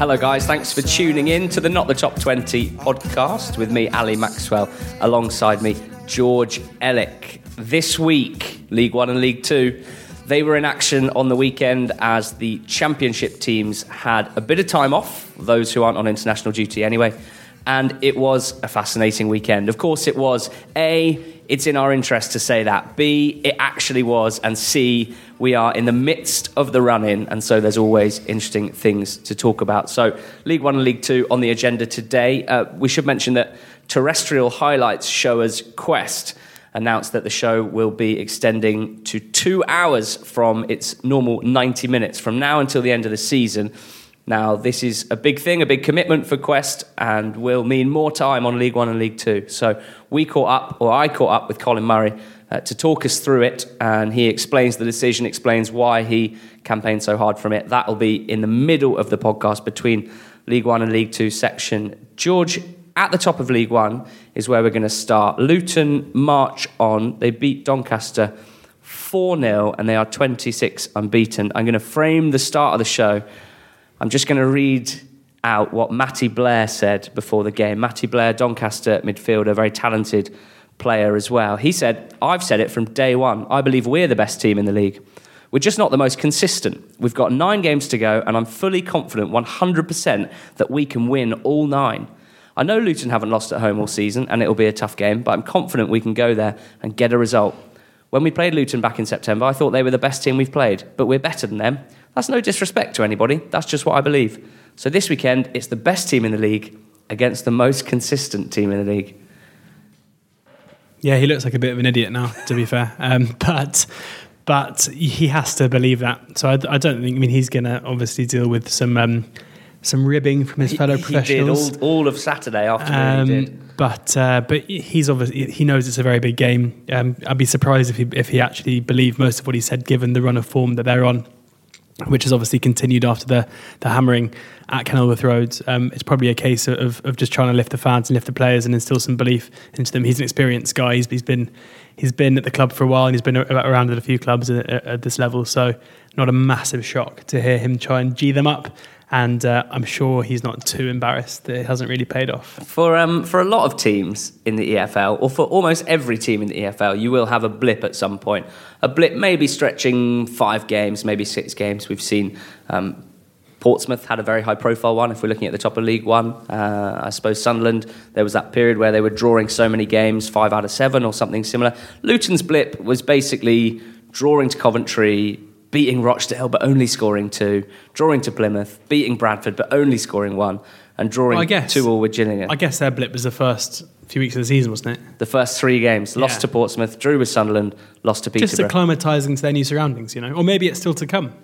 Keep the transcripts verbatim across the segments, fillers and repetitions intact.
Hello guys, thanks for tuning in to the Not The Top twenty podcast with me, Ali Maxwell, alongside me, George Ellick. This week, League One and League Two, they were in action on the weekend as the championship teams had a bit of time off, those who aren't on international duty anyway, and it was a fascinating weekend. Of course it was. A, it's in our interest to say that. B, it actually was. And C, we are in the midst of the run-in, and so there's always interesting things to talk about. So League One and League Two on the agenda today. Uh, we should mention that terrestrial highlights showers Quest announced that the show will be extending to two hours from its normal ninety minutes from now until the end of the season. Now, this is a big thing, a big commitment for Quest, and will mean more time on League One and League Two. So we caught up, or I caught up with Colin Murray uh, to talk us through it, and he explains the decision, explains why he campaigned so hard from it. That'll be in the middle of the podcast between League One and League Two section. George, at the top of League One is where we're going to start. Luton march on. They beat Doncaster four nil and they are twenty-six unbeaten. I'm going to frame the start of the show. I'm just going to read out what Matty Blair said before the game. Matty Blair, Doncaster midfielder, very talented player as well. He said, I've said it from day one, I believe we're the best team in the league. We're just not the most consistent. We've got nine games to go and I'm fully confident one hundred percent that we can win all nine. I know Luton haven't lost at home all season and it'll be a tough game, but I'm confident we can go there and get a result. When we played Luton back in September, I thought they were the best team we've played, but we're better than them. That's no disrespect to anybody. That's just what I believe. So this weekend, it's the best team in the league against the most consistent team in the league. Yeah, he looks like a bit of an idiot now, to be fair. Um, but... But he has to believe that. So I, I don't think, I mean, he's going to obviously deal with some... Um, Some ribbing from his fellow he, he professionals. Did all, all of Saturday afternoon. Um, he did. But uh, but he's obviously he knows it's a very big game. Um, I'd be surprised if he if he actually believed most of what he said, given the run of form that they're on, which has obviously continued after the the hammering at Kenilworth Road. Um, it's probably a case of of just trying to lift the fans and lift the players and instill some belief into them. He's an experienced guy. He's, he's been he's been at the club for a while and he's been around at a few clubs at, at this level. So not a massive shock to hear him try and gee them up. And uh, I'm sure he's not too embarrassed that it hasn't really paid off. For um, for a lot of teams in the E F L, or for almost every team in the E F L, you will have a blip at some point. A blip maybe stretching five games, maybe six games. We've seen um, Portsmouth had a very high-profile one, if we're looking at the top of League One. Uh, I suppose Sunderland, there was that period where they were drawing so many games, five out of seven or something similar. Luton's blip was basically drawing to Coventry, beating Rochdale but only scoring two, drawing to Plymouth, beating Bradford but only scoring one, and drawing well, guess, two all with Gillingham. I guess their blip was the first few weeks of the season, wasn't it? The first three games. Lost yeah. to Portsmouth, drew with Sunderland, lost to Peterborough. Just acclimatising to their new surroundings, you know? Or maybe it's still to come.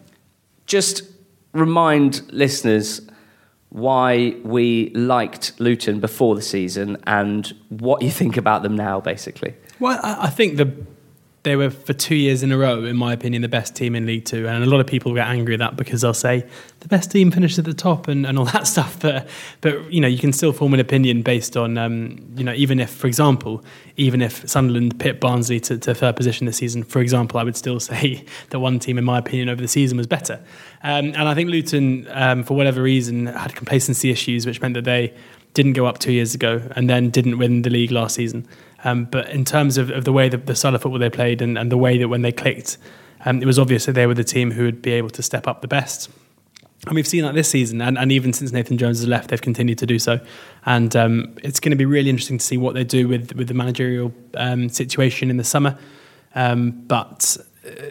Just remind listeners why we liked Luton before the season and what you think about them now, basically. Well, I, I think the... They were, for two years in a row, in my opinion, the best team in League Two. And a lot of people get angry at that because they'll say, the best team finished at the top and, and all that stuff. But, but, you know, you can still form an opinion based on, um, you know, even if, for example, even if Sunderland pipped Barnsley to, to third position this season, for example, I would still say that one team, in my opinion, over the season was better. Um, and I think Luton, um, for whatever reason, had complacency issues, which meant that they didn't go up two years ago and then didn't win the league last season. Um, but in terms of, of the way that the style of football they played and, and the way that when they clicked, um, it was obvious that they were the team who would be able to step up the best. And we've seen that this season. And, and even since Nathan Jones has left, they've continued to do so. And um, it's going to be really interesting to see what they do with, with the managerial um, situation in the summer. Um, but...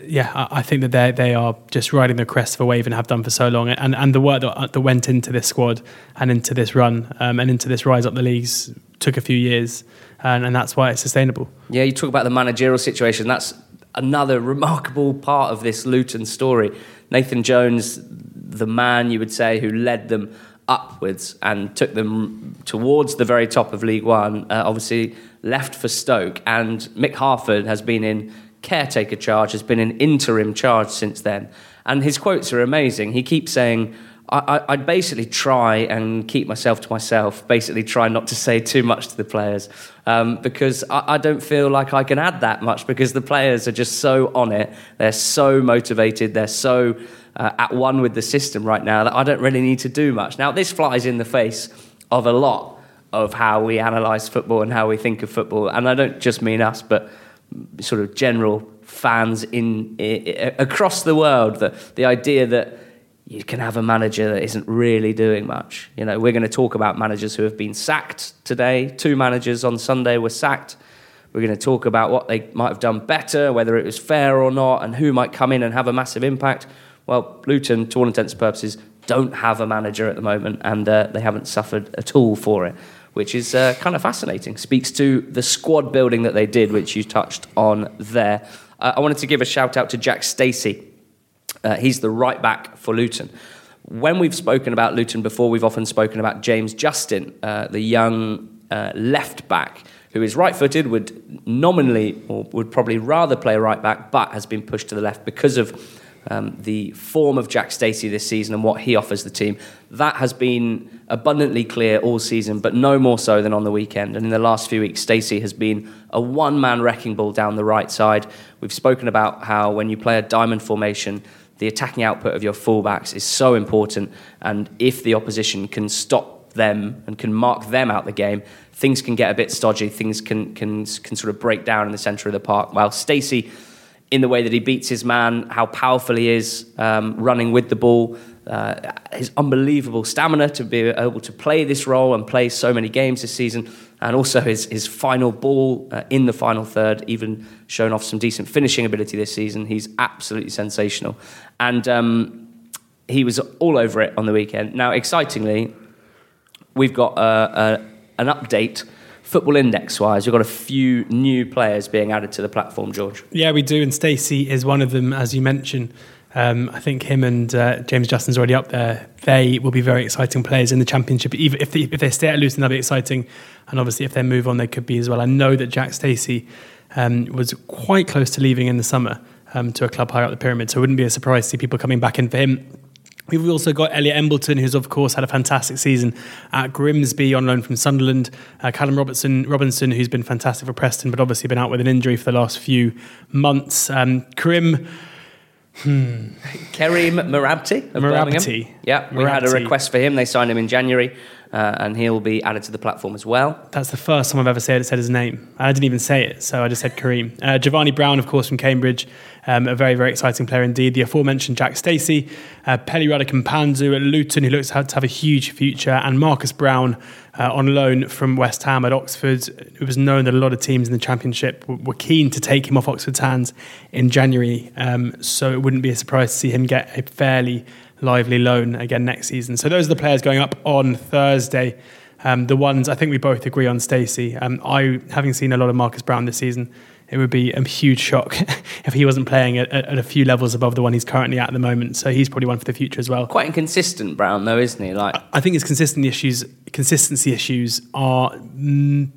Yeah, I think that they they are just riding the crest of a wave and have done for so long. And and the work that, that went into this squad and into this run um, and into this rise up the leagues took a few years, and, and that's why it's sustainable. Yeah, you talk about the managerial situation. That's another remarkable part of this Luton story. Nathan Jones, the man you would say who led them upwards and took them towards the very top of League One, uh, obviously left for Stoke, and Mick Harford has been in caretaker charge, has been an interim charge since then. And his quotes are amazing. He keeps saying, I, I'd basically try and keep myself to myself, basically try not to say too much to the players, um, because I, I don't feel like I can add that much, because the players are just so on it. They're so motivated. They're so uh, at one with the system right now that I don't really need to do much. Now, this flies in the face of a lot of how we analyse football and how we think of football. And I don't just mean us, but sort of general fans in, in across the world, the, the idea that you can have a manager that isn't really doing much. You know, we're going to talk about managers who have been sacked today. Two managers on Sunday were sacked. We're going to talk about what they might have done better, whether it was fair or not, and who might come in and have a massive impact. Well, Luton, to all intents and purposes, don't have a manager at the moment, and uh, they haven't suffered at all for it, which is uh, kind of fascinating. Speaks to the squad building that they did, which you touched on there. Uh, I wanted to give a shout out to Jack Stacey. Uh, he's the right back for Luton. When we've spoken about Luton before, we've often spoken about James Justin, uh, the young uh, left back, who is right-footed, would nominally or would probably rather play right back, but has been pushed to the left because of um, the form of Jack Stacey this season and what he offers the team. That has been abundantly clear all season, but no more so than on the weekend. And in the last few weeks, Stacey has been a one-man wrecking ball down the right side. We've spoken about how when you play a diamond formation, the attacking output of your fullbacks is so important, and if the opposition can stop them and can mark them out the game, things can get a bit stodgy, things can can can sort of break down in the centre of the park. Well, Stacey, in the way that he beats his man, how powerful he is um, running with the ball, uh, his unbelievable stamina to be able to play this role and play so many games this season, and also his, his final ball uh, in the final third, even shown off some decent finishing ability this season. He's absolutely sensational. And um, he was all over it on the weekend. Now, excitingly, we've got uh, a, an update Football Index-wise. We've got a few new players being added to the platform, George. Yeah, we do, and Stacey is one of them, as you mentioned. Um, I think him and uh, James Justin's already up there. They will be very exciting players in the Championship. Even if they, if they stay at Luton, they'll be exciting. And obviously, if they move on, they could be as well. I know that Jack Stacey um, was quite close to leaving in the summer um, to a club higher up the pyramid, so it wouldn't be a surprise to see people coming back in for him. We've also got Elliot Embleton, who's of course had a fantastic season at Grimsby on loan from Sunderland. Uh, Callum Robertson, Robinson, who's been fantastic for Preston, but obviously been out with an injury for the last few months. Um, Kareem, hmm. Kareem Murabti of Birmingham. Murabti. Yeah, we Murabti. had a request for him. They signed him in January, uh, and he'll be added to the platform as well. That's the first time I've ever said, said his name. I didn't even say it, so I just said Kareem. Uh, Giovanni Browne, of course, from Cambridge. Um, a very, very exciting player indeed. The aforementioned Jack Stacey, uh, Peli Radikampandu at Luton, who looks to have a huge future, and Marcus Browne uh, on loan from West Ham at Oxford. It was known that a lot of teams in the Championship were keen to take him off Oxford's hands in January, um, so it wouldn't be a surprise to see him get a fairly lively loan again next season. So those are the players going up on Thursday. Um, the ones I think we both agree on, Stacey. Um, I, having seen a lot of Marcus Browne this season, it would be a huge shock if he wasn't playing at, at a few levels above the one he's currently at at the moment. So he's probably one for the future as well. Quite inconsistent, Brown, though, isn't he? Like, I think his consistency issues, consistency issues are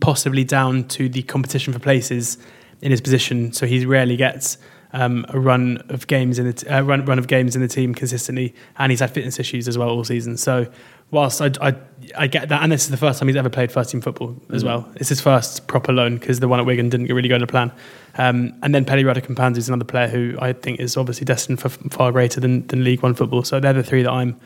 possibly down to the competition for places in his position. So he rarely gets um, a run of games in the t- uh, run run of games in the team consistently, and he's had fitness issues as well all season. So whilst I, I, I get that, and this is the first time he's ever played first team football as mm-hmm. well. It's his first proper loan because the one at Wigan didn't really go to plan. Um, and then Peli Radikampandu is another player who I think is obviously destined for far greater than, than League One football. So they're the three that I'm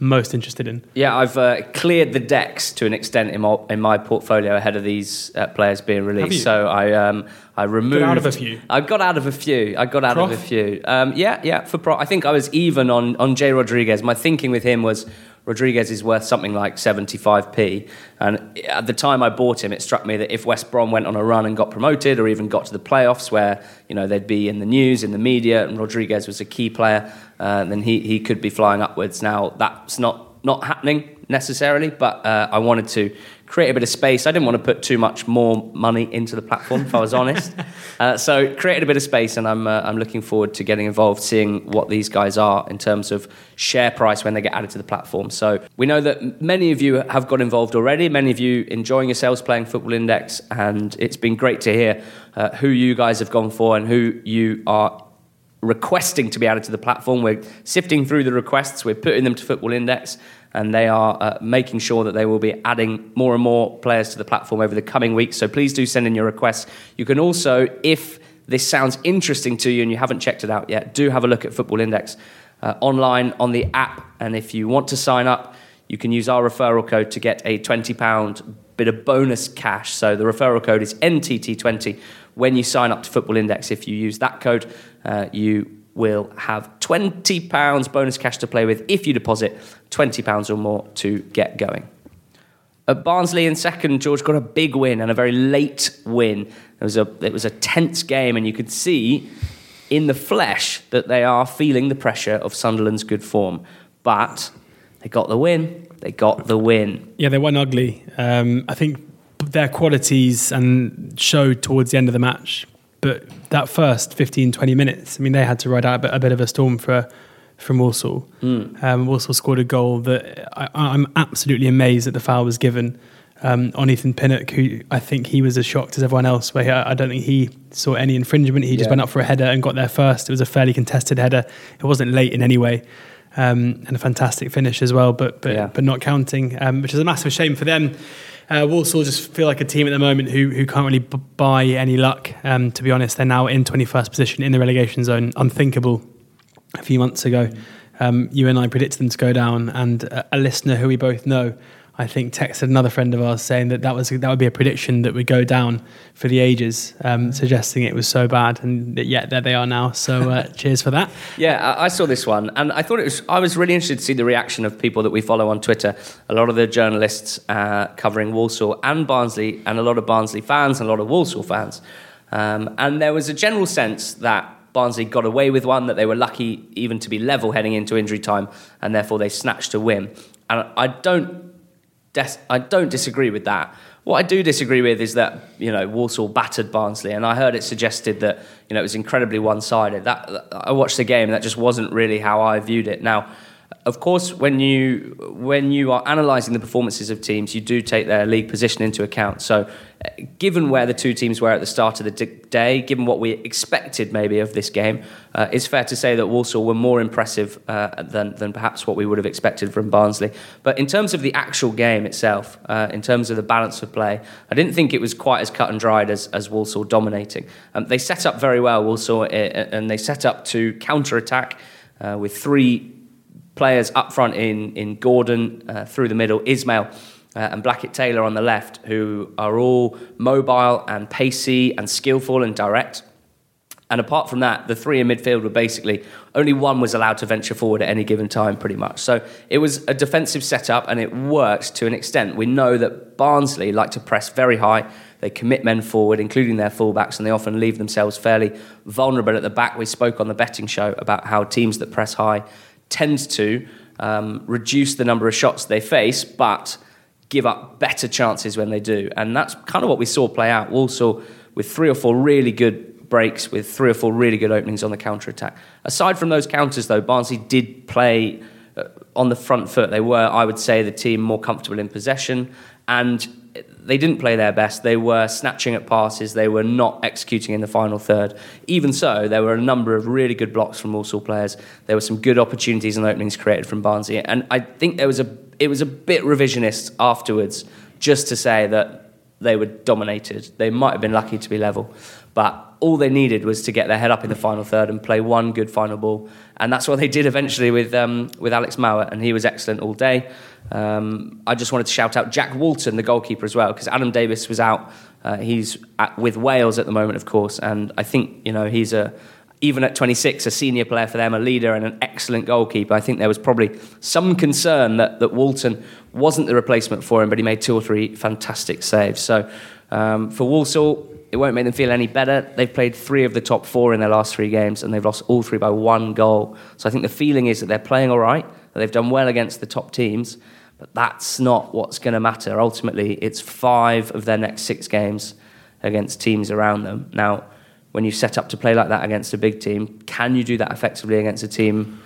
most interested in. Yeah, I've uh, cleared the decks to an extent in my, in my portfolio ahead of these uh, players being released. So I um, I removed. Got out of a few. I got out of a few. I got out Prof. of a few. Um, yeah, yeah. For Pro, I think I was even on on Jay Rodriguez. My thinking with him was Rodriguez is worth something like seventy-five p, and at the time I bought him, it struck me that if West Brom went on a run and got promoted, or even got to the playoffs, where you know they'd be in the news, in the media, and Rodriguez was a key player, uh, then he he could be flying upwards. Now that's not not happening necessarily, but uh, I wanted to create a bit of space. I didn't want to put too much more money into the platform, if I was honest. Uh, so created a bit of space, and I'm uh, I'm looking forward to getting involved, seeing what these guys are in terms of share price when they get added to the platform. So we know that many of you have got involved already, many of you enjoying yourselves playing Football Index, and it's been great to hear uh, who you guys have gone for and who you are requesting to be added to the platform. We're sifting through the requests, we're putting them to Football Index, and they are uh, making sure that they will be adding more and more players to the platform over the coming weeks. So please do send in your requests. You can also, if this sounds interesting to you and you haven't checked it out yet, do have a look at Football Index uh, online on the app. And if you want to sign up, you can use our referral code to get a twenty pounds bit of bonus cash. So the referral code is N T T twenty. When you sign up to Football Index, if you use that code, uh, you will have twenty pounds bonus cash to play with if you deposit twenty pounds or more to get going. At Barnsley in second, George got a big win and a very late win. It was a, it was a tense game, and you could see in the flesh that they are feeling the pressure of Sunderland's good form. But they got the win. They got the win. Yeah, they won ugly. Um, I think their qualities and showed towards the end of the match. But that first fifteen, twenty minutes, I mean, they had to ride out a bit of a storm for from Walsall. Mm. Um, Walsall scored a goal that I, I'm absolutely amazed that the foul was given um, on Ethan Pinnock, who I think he was as shocked as everyone else. Where he, I don't think he saw any infringement. He just yeah. went up for a header and got there first. It was a fairly contested header. It wasn't late in any way. Um, and a fantastic finish as well, but but, yeah. but not counting, um, which is a massive shame for them. Uh, Walsall just feel like a team at the moment who who can't really b- buy any luck. Um, to be honest, they're now in twenty-first position in the relegation zone. Unthinkable a few months ago. Um, you and I predicted them to go down, and a, a listener who we both know, I think, texted another friend of ours saying that that was that would be a prediction that would go down for the ages, um, suggesting it was so bad, and yet yeah, there they are now. So uh, cheers for that. Yeah, I saw this one, and I thought it was. I was really interested to see the reaction of people that we follow on Twitter. A lot of the journalists uh, covering Walsall and Barnsley, and a lot of Barnsley fans, and a lot of Walsall fans, um, and there was a general sense that Barnsley got away with one, that they were lucky even to be level heading into injury time, and therefore they snatched a win. And I don't. I don't disagree with that. What I do disagree with is that, you know, Walsall battered Barnsley, and I heard it suggested that, you know, it was incredibly one-sided. That I watched the game, and that just wasn't really how I viewed it. Now, of course, when you when you are analysing the performances of teams, you do take their league position into account. So, given where the two teams were at the start of the day, given what we expected maybe of this game, uh, it's fair to say that Walsall were more impressive uh, than than perhaps what we would have expected from Barnsley. But in terms of the actual game itself, uh, in terms of the balance of play, I didn't think it was quite as cut and dried as, as Walsall dominating. Um, they set up very well, Walsall, and they set up to counter-attack uh, with three players up front in in Gordon, uh, through the middle, Ismail uh, and Blackett Taylor on the left, who are all mobile and pacey and skillful and direct. And apart from that, the three in midfield were basically, only one was allowed to venture forward at any given time, pretty much. So it was a defensive setup, and it worked to an extent. We know that Barnsley like to press very high. They commit men forward, including their fullbacks, and they often leave themselves fairly vulnerable at the back. We spoke on the betting show about how teams that press high tend to um, reduce the number of shots they face, but give up better chances when they do. And that's kind of what we saw play out. Walsall with three or four really good breaks, with three or four really good openings on the counter-attack. Aside from those counters, though, Barnsley did play on the front foot. They were, I would say, the team more comfortable in possession, and they didn't play their best. They were snatching at passes. They were not executing in the final third. Even so, there were a number of really good blocks from Walsall players. There were some good opportunities and openings created from Barnsley. And I think there was a it was a bit revisionist afterwards just to say that they were dominated. They might have been lucky to be level, but all they needed was to get their head up in the final third and play one good final ball. And that's what they did eventually with um, with Alex Mauer, and he was excellent all day. Um, I just wanted to shout out Jack Walton, the goalkeeper, as well, because Adam Davis was out. Uh, he's at, with Wales at the moment, of course, and I think, you know, he's a even at twenty-six, a senior player for them, a leader and an excellent goalkeeper. I think there was probably some concern that, that Walton wasn't the replacement for him, but he made two or three fantastic saves. So um, for Walsall, it won't make them feel any better. They've played three of the top four in their last three games, and they've lost all three by one goal. So I think the feeling is that they're playing all right, that they've done well against the top teams, but that's not what's going to matter. Ultimately, it's five of their next six games against teams around them. Now, when you set up to play like that against a big team, can you do that effectively against a team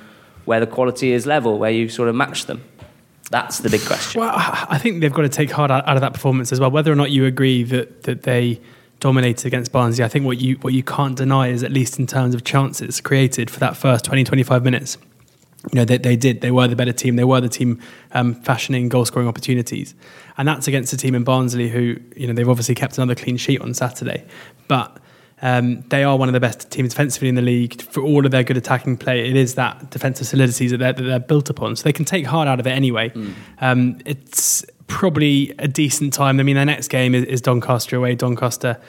where the quality is level, where you sort of match them? That's the big question. Well, I think they've got to take heart out of that performance as well. Whether or not you agree that that they dominated against Barnsley. I think what you what you can't deny is, at least in terms of chances created for that first twenty, twenty-five minutes, you know, they, they did. They were the better team. They were the team um, fashioning goal-scoring opportunities. And that's against a team in Barnsley who, you know, they've obviously kept another clean sheet on Saturday. But um, they are one of the best teams defensively in the league. For all of their good attacking play, it is that defensive solidity that they're, that they're built upon. So they can take heart out of it anyway. Mm. Um, it's probably a decent time. I mean, their next game is, is Doncaster away. Doncaster,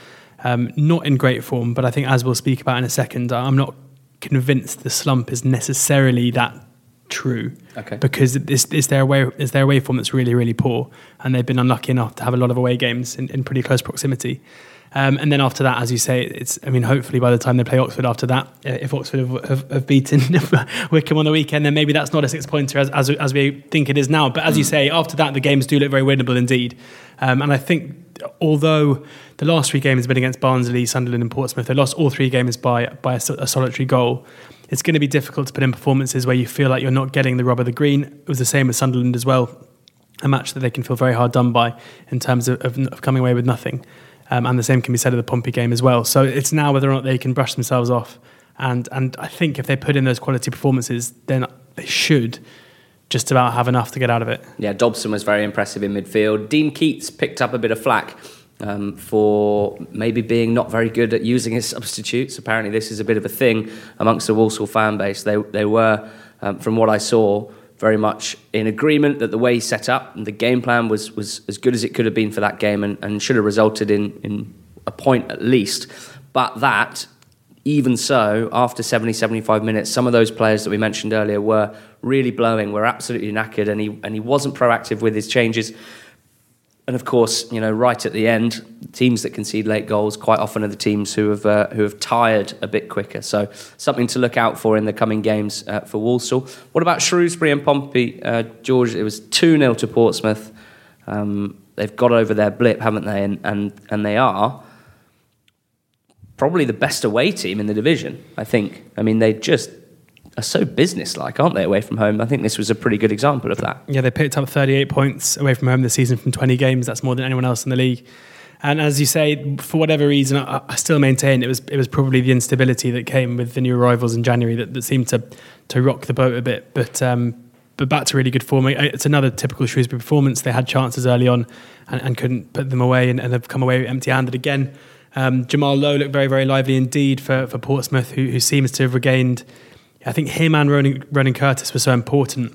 um, not in great form, but I think, as we'll speak about in a second, I'm not convinced the slump is necessarily that true. Okay. Because it's, it's their away, it's their away form that's really, really poor, and they've been unlucky enough to have a lot of away games in, in pretty close proximity. Um, and then after that, as you say, it's, I mean, hopefully by the time they play Oxford after that, if Oxford have, have, have beaten Wickham on the weekend, then maybe that's not a six-pointer as, as as we think it is now. But as you say, after that, the games do look very winnable indeed. Um, and I think, although the last three games have been against Barnsley, Sunderland and Portsmouth, they lost all three games by, by a, a solitary goal. It's going to be difficult to put in performances where you feel like you're not getting the rub of the green. It was the same with Sunderland as well, a match that they can feel very hard done by in terms of, of, of coming away with nothing. Um, and the same can be said of the Pompey game as well. So it's now whether or not they can brush themselves off. And and I think if they put in those quality performances, then they should just about have enough to get out of it. Yeah, Dobson was very impressive in midfield. Dean Keats picked up a bit of flack um, for maybe being not very good at using his substitutes. Apparently this is a bit of a thing amongst the Walsall fan base. They, they were, um, from what I saw, very much in agreement that the way he set up and the game plan was was as good as it could have been for that game, and, and should have resulted in, in a point at least. But that, even so, after seventy, seventy-five minutes, some of those players that we mentioned earlier were really blowing, were absolutely knackered, and he and he wasn't proactive with his changes. And of course, you know, right at the end, teams that concede late goals quite often are the teams who have uh, who have tired a bit quicker. So something to look out for in the coming games uh, for Walsall. What about Shrewsbury and Pompey, uh, George? It was two nil to Portsmouth. Um, they've got over their blip, haven't they? And, and and they are probably the best away team in the division, I think. I mean, they just are so business-like, aren't they, away from home? I think this was a pretty good example of that. Yeah, they picked up thirty-eight points away from home this season from twenty games. That's more than anyone else in the league. And as you say, for whatever reason, I, I still maintain it was it was probably the instability that came with the new arrivals in January that, that seemed to to rock the boat a bit. But um, but back to really good form. It's another typical Shrewsbury performance. They had chances early on and, and couldn't put them away, and, and have come away empty-handed again. Um, Jamal Lowe looked very, very lively indeed for, for Portsmouth, who, who seems to have regained... I think him and Ronan, Ronan Curtis were so important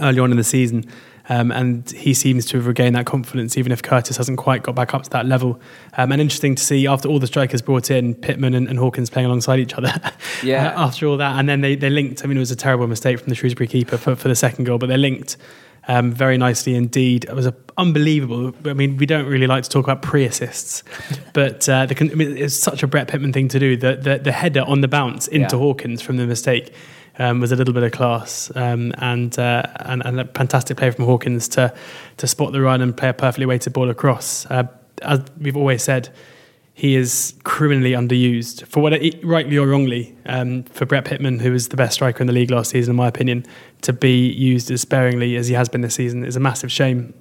early on in the season, um, and he seems to have regained that confidence, even if Curtis hasn't quite got back up to that level. Um, and interesting to see, after all the strikers brought in, Pitman and, and Hawkins playing alongside each other. Yeah. uh, after all that, and then they, they linked. I mean, it was a terrible mistake from the Shrewsbury keeper for, for the second goal, but they linked um, very nicely indeed. It was a, unbelievable. I mean, we don't really like to talk about pre-assists, but uh, the, I mean, it's such a Brett Pitman thing to do. The, the, the header on the bounce into yeah. Hawkins from the mistake um, was a little bit of class, um, and, uh, and and a fantastic play from Hawkins to to spot the run and play a perfectly weighted ball across. Uh, as we've always said, he is criminally underused, for what, rightly or wrongly, um, for Brett Pitman, who was the best striker in the league last season, in my opinion, to be used as sparingly as he has been this season is a massive shame.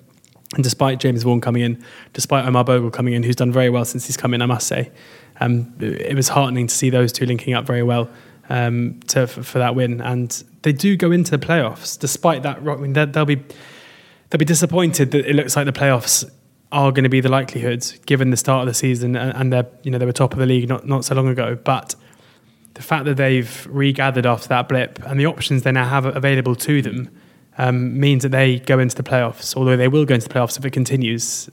And despite James Vaughan coming in, despite Omar Bogle coming in, who's done very well since he's come in, I must say, um, it was heartening to see those two linking up very well um, to, for, for that win. And they do go into the playoffs, despite that. I mean, they'll be they'll be disappointed that it looks like the playoffs are going to be the likelihood, given the start of the season, and they're, you know, they were top of the league not, not so long ago. But the fact that they've regathered after that blip and the options they now have available to them um, means that they go into the playoffs, although they will go into the playoffs if it continues,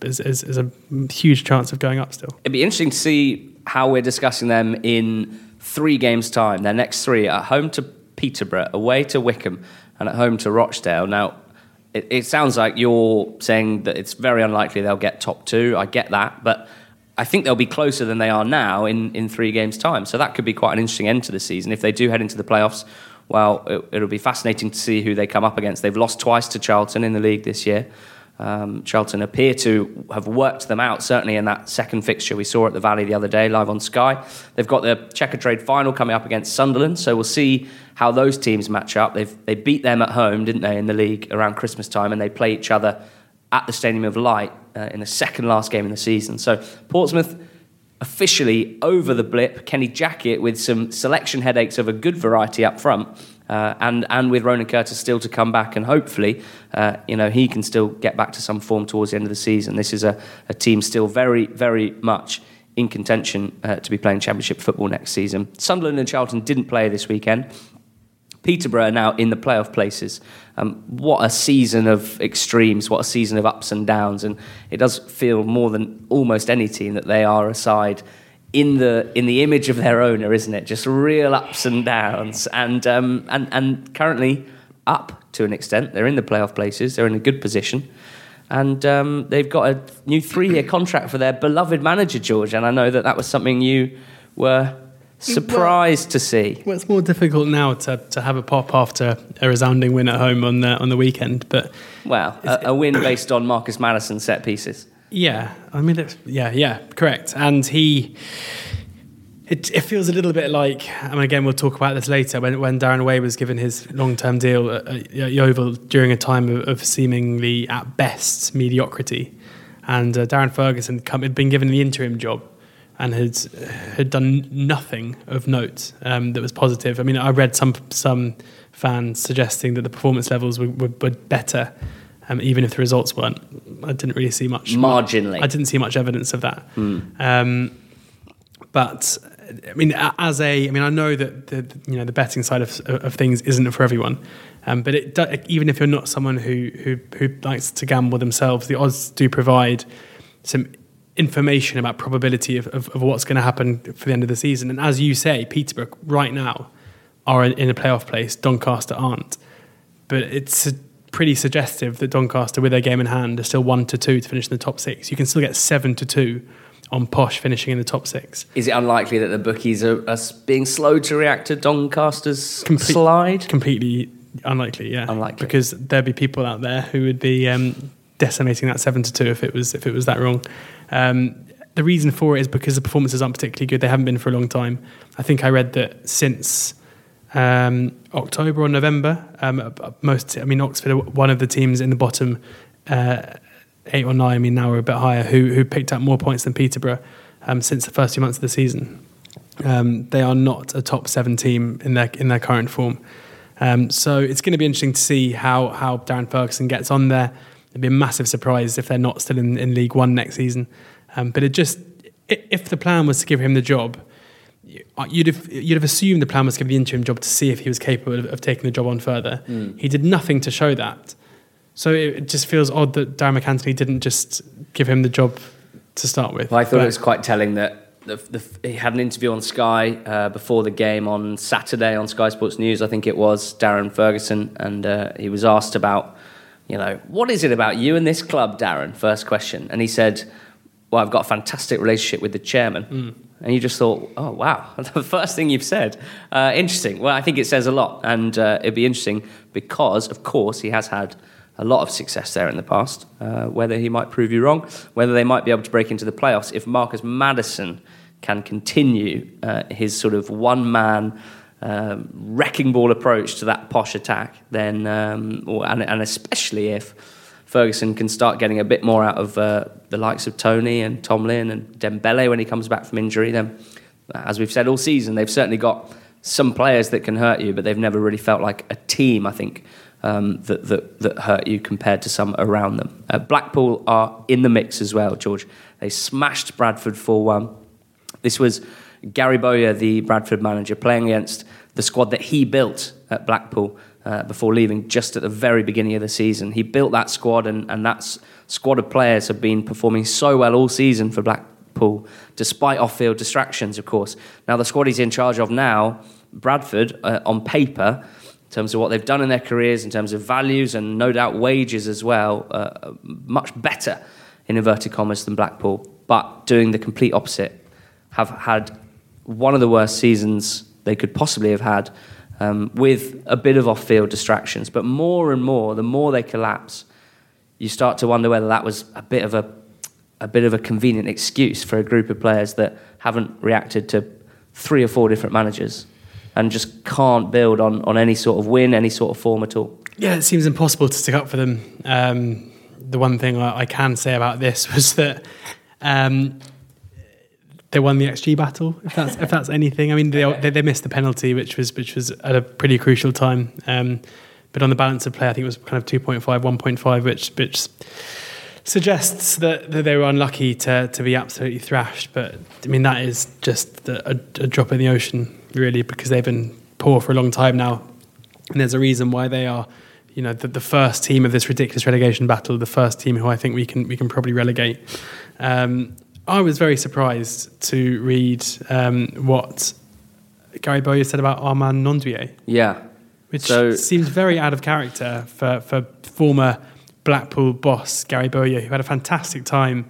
as, as, as a huge chance of going up still. It'd be interesting to see how we're discussing them in three games' time. Their next three are home to Peterborough, away to Wickham, and at home to Rochdale. Now, It, it sounds like you're saying that it's very unlikely they'll get top two. I get that, but I think they'll be closer than they are now in, in three games' time. So that could be quite an interesting end to the season. If they do head into the playoffs, well, it, it'll be fascinating to see who they come up against. They've lost twice to Charlton in the league this year. Um, Charlton appear to have worked them out, certainly in that second fixture we saw at the Valley the other day, live on Sky. They've got the Checker Trade final coming up against Sunderland, so we'll see how those teams match up. They've, they beat them at home, didn't they, in the league around Christmas time, and they play each other at the Stadium of Light uh, in the second last game of the season. So Portsmouth officially over the blip. Kenny Jackett with some selection headaches of a good variety up front, uh, and and with Ronan Curtis still to come back, and hopefully uh, you know he can still get back to some form towards the end of the season. This is a, a team still very, very much in contention uh, to be playing Championship football next season. Sunderland and Charlton didn't play this weekend. Peterborough are now in the playoff places. Um, what a season of extremes, what a season of ups and downs, and it does feel more than almost any team that they are a side in the in the image of their owner, isn't it? Just real ups and downs, and um, and and currently up to an extent. They're in the playoff places. They're in a good position. And um, they've got a new three-year contract for their beloved manager, George. And I know that that was something you were surprised well, to see. Well, it's more difficult now to, to have a pop after a resounding win at home on the on the weekend. But well, a, a win based on Marcus Madison's set pieces. Yeah, I mean, it's, yeah, yeah, correct. And he, it, it feels a little bit like, and again, we'll talk about this later, when when Darren Way was given his long-term deal at, at Yeovil during a time of, of seemingly, at best, mediocrity. And uh, Darren Ferguson come, had been given the interim job and had had done nothing of note um, that was positive. I mean, I read some some fans suggesting that the performance levels were, were, were better, um, even if the results weren't. I didn't really see much. Marginally. I didn't see much evidence of that. Mm. Um, but... I mean, as a, I mean, I know that the you know the betting side of of things isn't for everyone, um, but it do, even if you're not someone who, who who likes to gamble themselves, the odds do provide some information about probability of, of, of what's going to happen for the end of the season. And as you say, Peterborough right now are in a playoff place. Doncaster aren't, but it's pretty suggestive that Doncaster, with their game in hand, are still one to two to finish in the top six. You can still get seven to two on Posh finishing in the top six. Is it unlikely that the bookies are, are being slow to react to Doncaster's Comple- slide? Completely unlikely, yeah. Unlikely. Because there'd be people out there who would be um, decimating that seven to two if it was if it was that wrong. Um, the reason for it is because the performances aren't particularly good. They haven't been for a long time. I think I read that since um, October or November, um, most I mean Oxford are one of the teams in the bottom. Uh, eight or nine, I mean now we're a bit higher, who who picked up more points than Peterborough um, since the first few months of the season. Um, they are not a top seven team in their in their current form. Um, so it's going to be interesting to see how how Darren Ferguson gets on there. It'd be a massive surprise if they're not still in, in League One next season. Um, but it just, if the plan was to give him the job, you'd have you'd have assumed the plan was to give the interim job to see if he was capable of, of taking the job on further. Mm. He did nothing to show that. So it just feels odd that Darren McAntony didn't just give him the job to start with. Well, I thought but it was quite telling that the, the, he had an interview on Sky uh, before the game on Saturday on Sky Sports News, I think it was, Darren Ferguson, and uh, he was asked about, you know, what is it about you and this club, Darren? First question. And he said, well, I've got a fantastic relationship with the chairman. Mm. And you just thought, oh, wow, the first thing you've said. Uh, interesting. Well, I think it says a lot, and uh, it'd be interesting because, of course, he has had a lot of success there in the past. Uh, whether he might prove you wrong, whether they might be able to break into the playoffs if Marcus Madison can continue uh, his sort of one-man uh, wrecking ball approach to that Posh attack, then um, or, and, and especially if Ferguson can start getting a bit more out of uh, the likes of Tony and Tomlin and Dembele when he comes back from injury, then, as we've said all season, they've certainly got some players that can hurt you, but they've never really felt like a team, I think, Um, that, that that hurt you compared to some around them. Uh, Blackpool are in the mix as well, George. They smashed Bradford four one. This was Gary Bowyer, the Bradford manager, playing against the squad that he built at Blackpool uh, before leaving just at the very beginning of the season. He built that squad, and, and that squad of players have been performing so well all season for Blackpool, despite off-field distractions, of course. Now, the squad he's in charge of now, Bradford, uh, on paper, in terms of what they've done in their careers, in terms of values and no doubt wages as well, uh, much better, in inverted commas, than Blackpool, but doing the complete opposite. Have had one of the worst seasons they could possibly have had, um, with a bit of off-field distractions. But more and more, the more they collapse, you start to wonder whether that was a bit of a, a bit of a convenient excuse for a group of players that haven't reacted to three or four different managers and just can't build on, on any sort of win, any sort of form at all. Yeah, it seems impossible to stick up for them um, the one thing I, I can say about this was that um, they won the X G battle. If that's if that's anything, I mean they, they they missed the penalty, which was which was at a pretty crucial time. Um, but on the balance of play, I think it was kind of two point five, one point five, which which suggests that, that they were unlucky to to be absolutely thrashed. But I mean that is just a, a drop in the ocean, really, because they've been poor for a long time now, and there's a reason why they are, you know, the, the first team of this ridiculous relegation battle, the first team who I think we can we can probably relegate. Um, I was very surprised to read um, what Gary Bowyer said about Armand Gnanduillet. Yeah. Which so, seems very out of character for, for former Blackpool boss Gary Bowyer, who had a fantastic time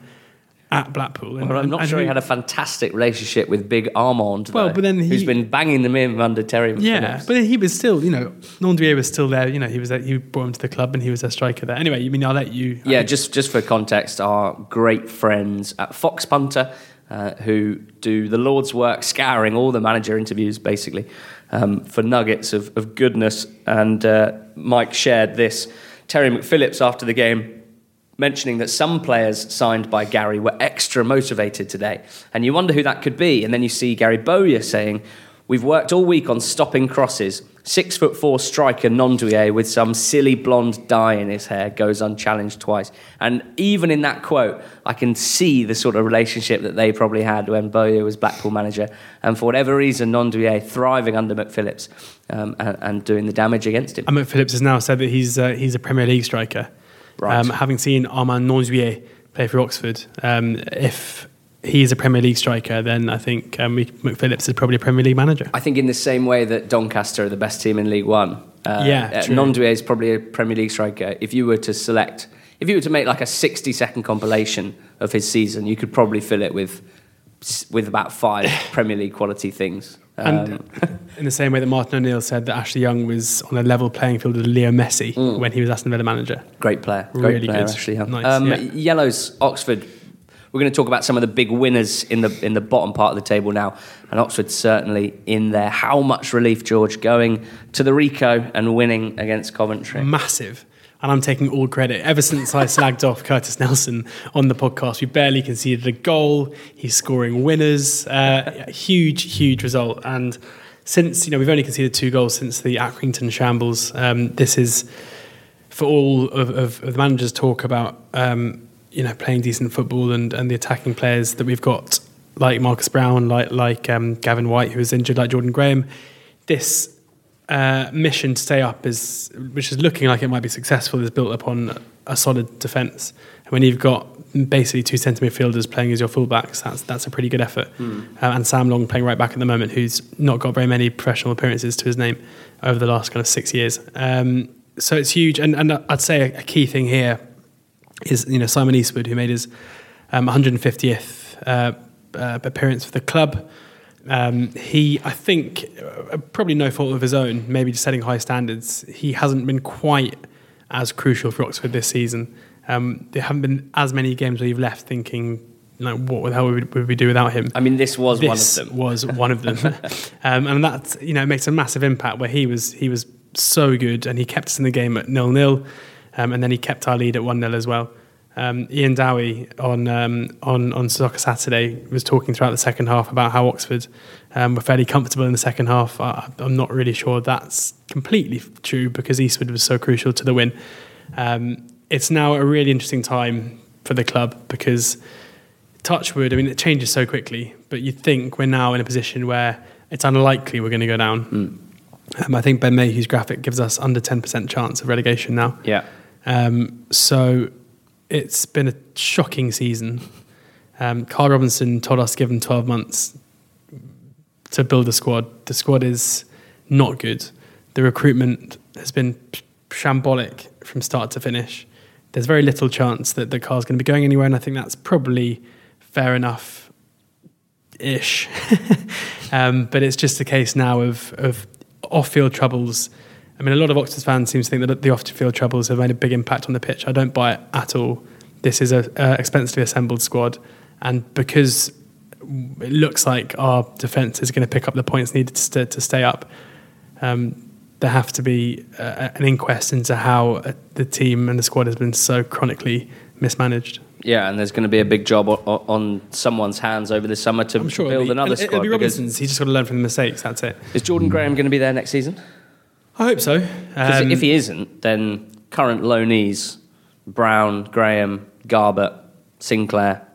at Blackpool. And, well, I'm not and, sure and he had a fantastic relationship with Big Armand, though, well, but then he, who's been banging them in under Terry McPhillips. Yeah, but then he was still, you know, Gnanduillet was still there. You know, he was there, he brought him to the club and he was their striker there. Anyway, I mean, I'll let you... Yeah, I mean, just, just for context, our great friends at Fox Punter, uh, who do the Lord's work, scouring all the manager interviews, basically, um, for nuggets of, of goodness. And uh, Mike shared this. Terry McPhillips, after the game, mentioning that some players signed by Gary were extra motivated today. And you wonder who that could be. And then you see Gary Bowyer saying, "We've worked all week on stopping crosses. Six foot four striker Gnanduillet with some silly blonde dye in his hair goes unchallenged twice." And even in that quote, I can see the sort of relationship that they probably had when Bowyer was Blackpool manager. And for whatever reason, Gnanduillet thriving under McPhillips um, and, and doing the damage against him. And McPhillips has now said that he's uh, he's a Premier League striker. Right. Um, having seen Armand Gnanduillet play for Oxford, um, if he is a Premier League striker, then I think um, McPhillips is probably a Premier League manager. I think in the same way that Doncaster are the best team in League One, uh, yeah, Gnanduillet is probably a Premier League striker. If you were to select, if you were to make like a sixty-second compilation of his season, you could probably fill it with with about five Premier League quality things. Um, and in the same way that Martin O'Neill said that Ashley Young was on a level playing field with Leo Messi mm. when he was Aston Villa manager. Great player. Really Great player, good. Ashley Young. Nice, um, yeah. Yellows, Oxford. We're going to talk about some of the big winners in the in the bottom part of the table now. And Oxford certainly in there. How much relief, George, going to the Rico and winning against Coventry? Massive. And I'm taking all credit. Ever since I slagged off Curtis Nelson on the podcast, we barely conceded a goal. He's scoring winners. Uh, huge, huge result. And since, you know, we've only conceded two goals since the Accrington shambles. Um, this is, for all of, of, of the managers' talk about, um, you know, playing decent football and, and the attacking players that we've got, like Marcus Browne, like, like um, Gavin White, who was injured, like Jordan Graham, this... Uh, mission to stay up is, which is looking like it might be successful, is built upon a solid defence. And when you've got basically two centre midfielders playing as your fullbacks, that's that's a pretty good effort. Mm. Uh, and Sam Long playing right back at the moment, who's not got very many professional appearances to his name over the last kind of six years. Um, so it's huge. And, and I'd say a, a key thing here is, you know, Simon Eastwood, who made his um, one hundred fiftieth uh, uh, appearance for the club. Um, he, I think, probably no fault of his own, maybe just setting high standards, he hasn't been quite as crucial for Oxford this season. Um, there haven't been as many games where you've left thinking, like, what the hell would we do without him? I mean, this was this one of them. This was one of them. um, and that, you know, makes a massive impact where he was he was so good and he kept us in the game at nil-nil um, and then he kept our lead at one-nil as well. Um, Ian Dowie on, um, on on Soccer Saturday was talking throughout the second half about how Oxford um, were fairly comfortable in the second half. I, I'm not really sure that's completely true because Eastwood was so crucial to the win. Um, it's now a really interesting time for the club because touchwood, I mean, it changes so quickly, but you'd think we're now in a position where it's unlikely we're going to go down. Mm. Um, I think Ben Mayhew's graphic gives us under ten percent chance of relegation now. Yeah. Um, so... It's been a shocking season. Um, Carl Robinson told us to give them twelve months to build a squad. The squad is not good. The recruitment has been shambolic from start to finish. There's very little chance that the Carl's going to be going anywhere, and I think that's probably fair enough-ish. um, but it's just a case now of, of off-field troubles. I mean, a lot of Oxford fans seem to think that the off-field troubles have made a big impact on the pitch. I don't buy it at all. This is an uh, expensively assembled squad. And because it looks like our defence is going to pick up the points needed to, st- to stay up, um, there have to be uh, an inquest into how the team and the squad has been so chronically mismanaged. Yeah, and there's going to be a big job o- o- on someone's hands over the summer to sure build it'll be, another it'll squad. It'll be Robinson's. He's just got to learn from the mistakes, that's it. Is Jordan Graham going to be there next season? I hope so. Because um, if he isn't, then current loanees, Brown, Graham, Garbutt, Sinclair,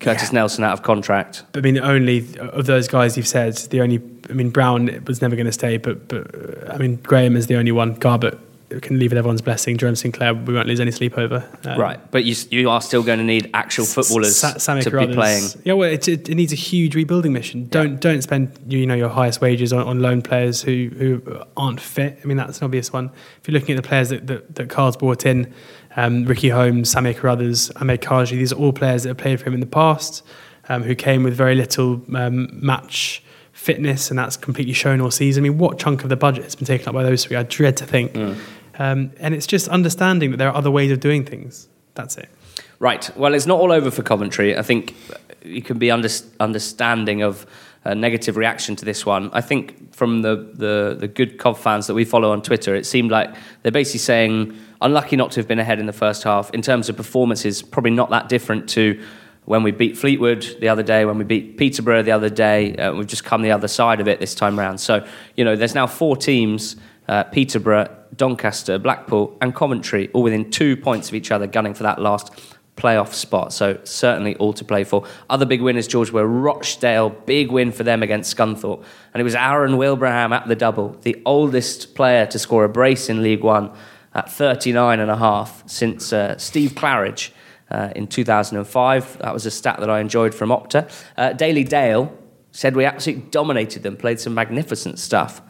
Curtis yeah. Nelson out of contract. But I mean, only of those guys you've said, the only, I mean, Brown was never going to stay, but, but I mean, Graham is the only one. Garbutt can leave with everyone's blessing. Jerome Sinclair, we won't lose any sleep over. Um, right, but you you are still going to need actual footballers S- S- to Carruthers. Be playing. Yeah, well, it, it, it needs a huge rebuilding mission. Don't yeah. don't spend you know your highest wages on, on loan players who, who aren't fit. I mean, that's an obvious one. If you're looking at the players that that, that Carl's brought in, um, Ricky Holmes, Samir Carruthers, Ahmed Kaji, these are all players that have played for him in the past, um, who came with very little um, match fitness, and that's completely shown all season. I mean, what chunk of the budget has been taken up by those three? I dread to think. Mm. Um, and it's just understanding that there are other ways of doing things. That's it. Right. Well, it's not all over for Coventry. I think you can be under- understanding of a negative reaction to this one. I think from the, the, the good Cov fans that we follow on Twitter, it seemed like they're basically saying, unlucky not to have been ahead in the first half. In terms of performances, probably not that different to when we beat Fleetwood the other day, when we beat Peterborough the other day. Uh, we've just come the other side of it this time round. So, you know, there's now four teams, uh, Peterborough, Doncaster, Blackpool and Coventry, all within two points of each other, gunning for that last playoff spot. So certainly all to play for. Other big winners, George, were Rochdale, big win for them against Scunthorpe. And it was Aaron Wilbraham at the double, the oldest player to score a brace in League One at thirty-nine and a half since uh, Steve Claridge uh, in two thousand five. That was a stat that I enjoyed from Opta. Uh, Daily Dale said we absolutely dominated them, played some magnificent stuff.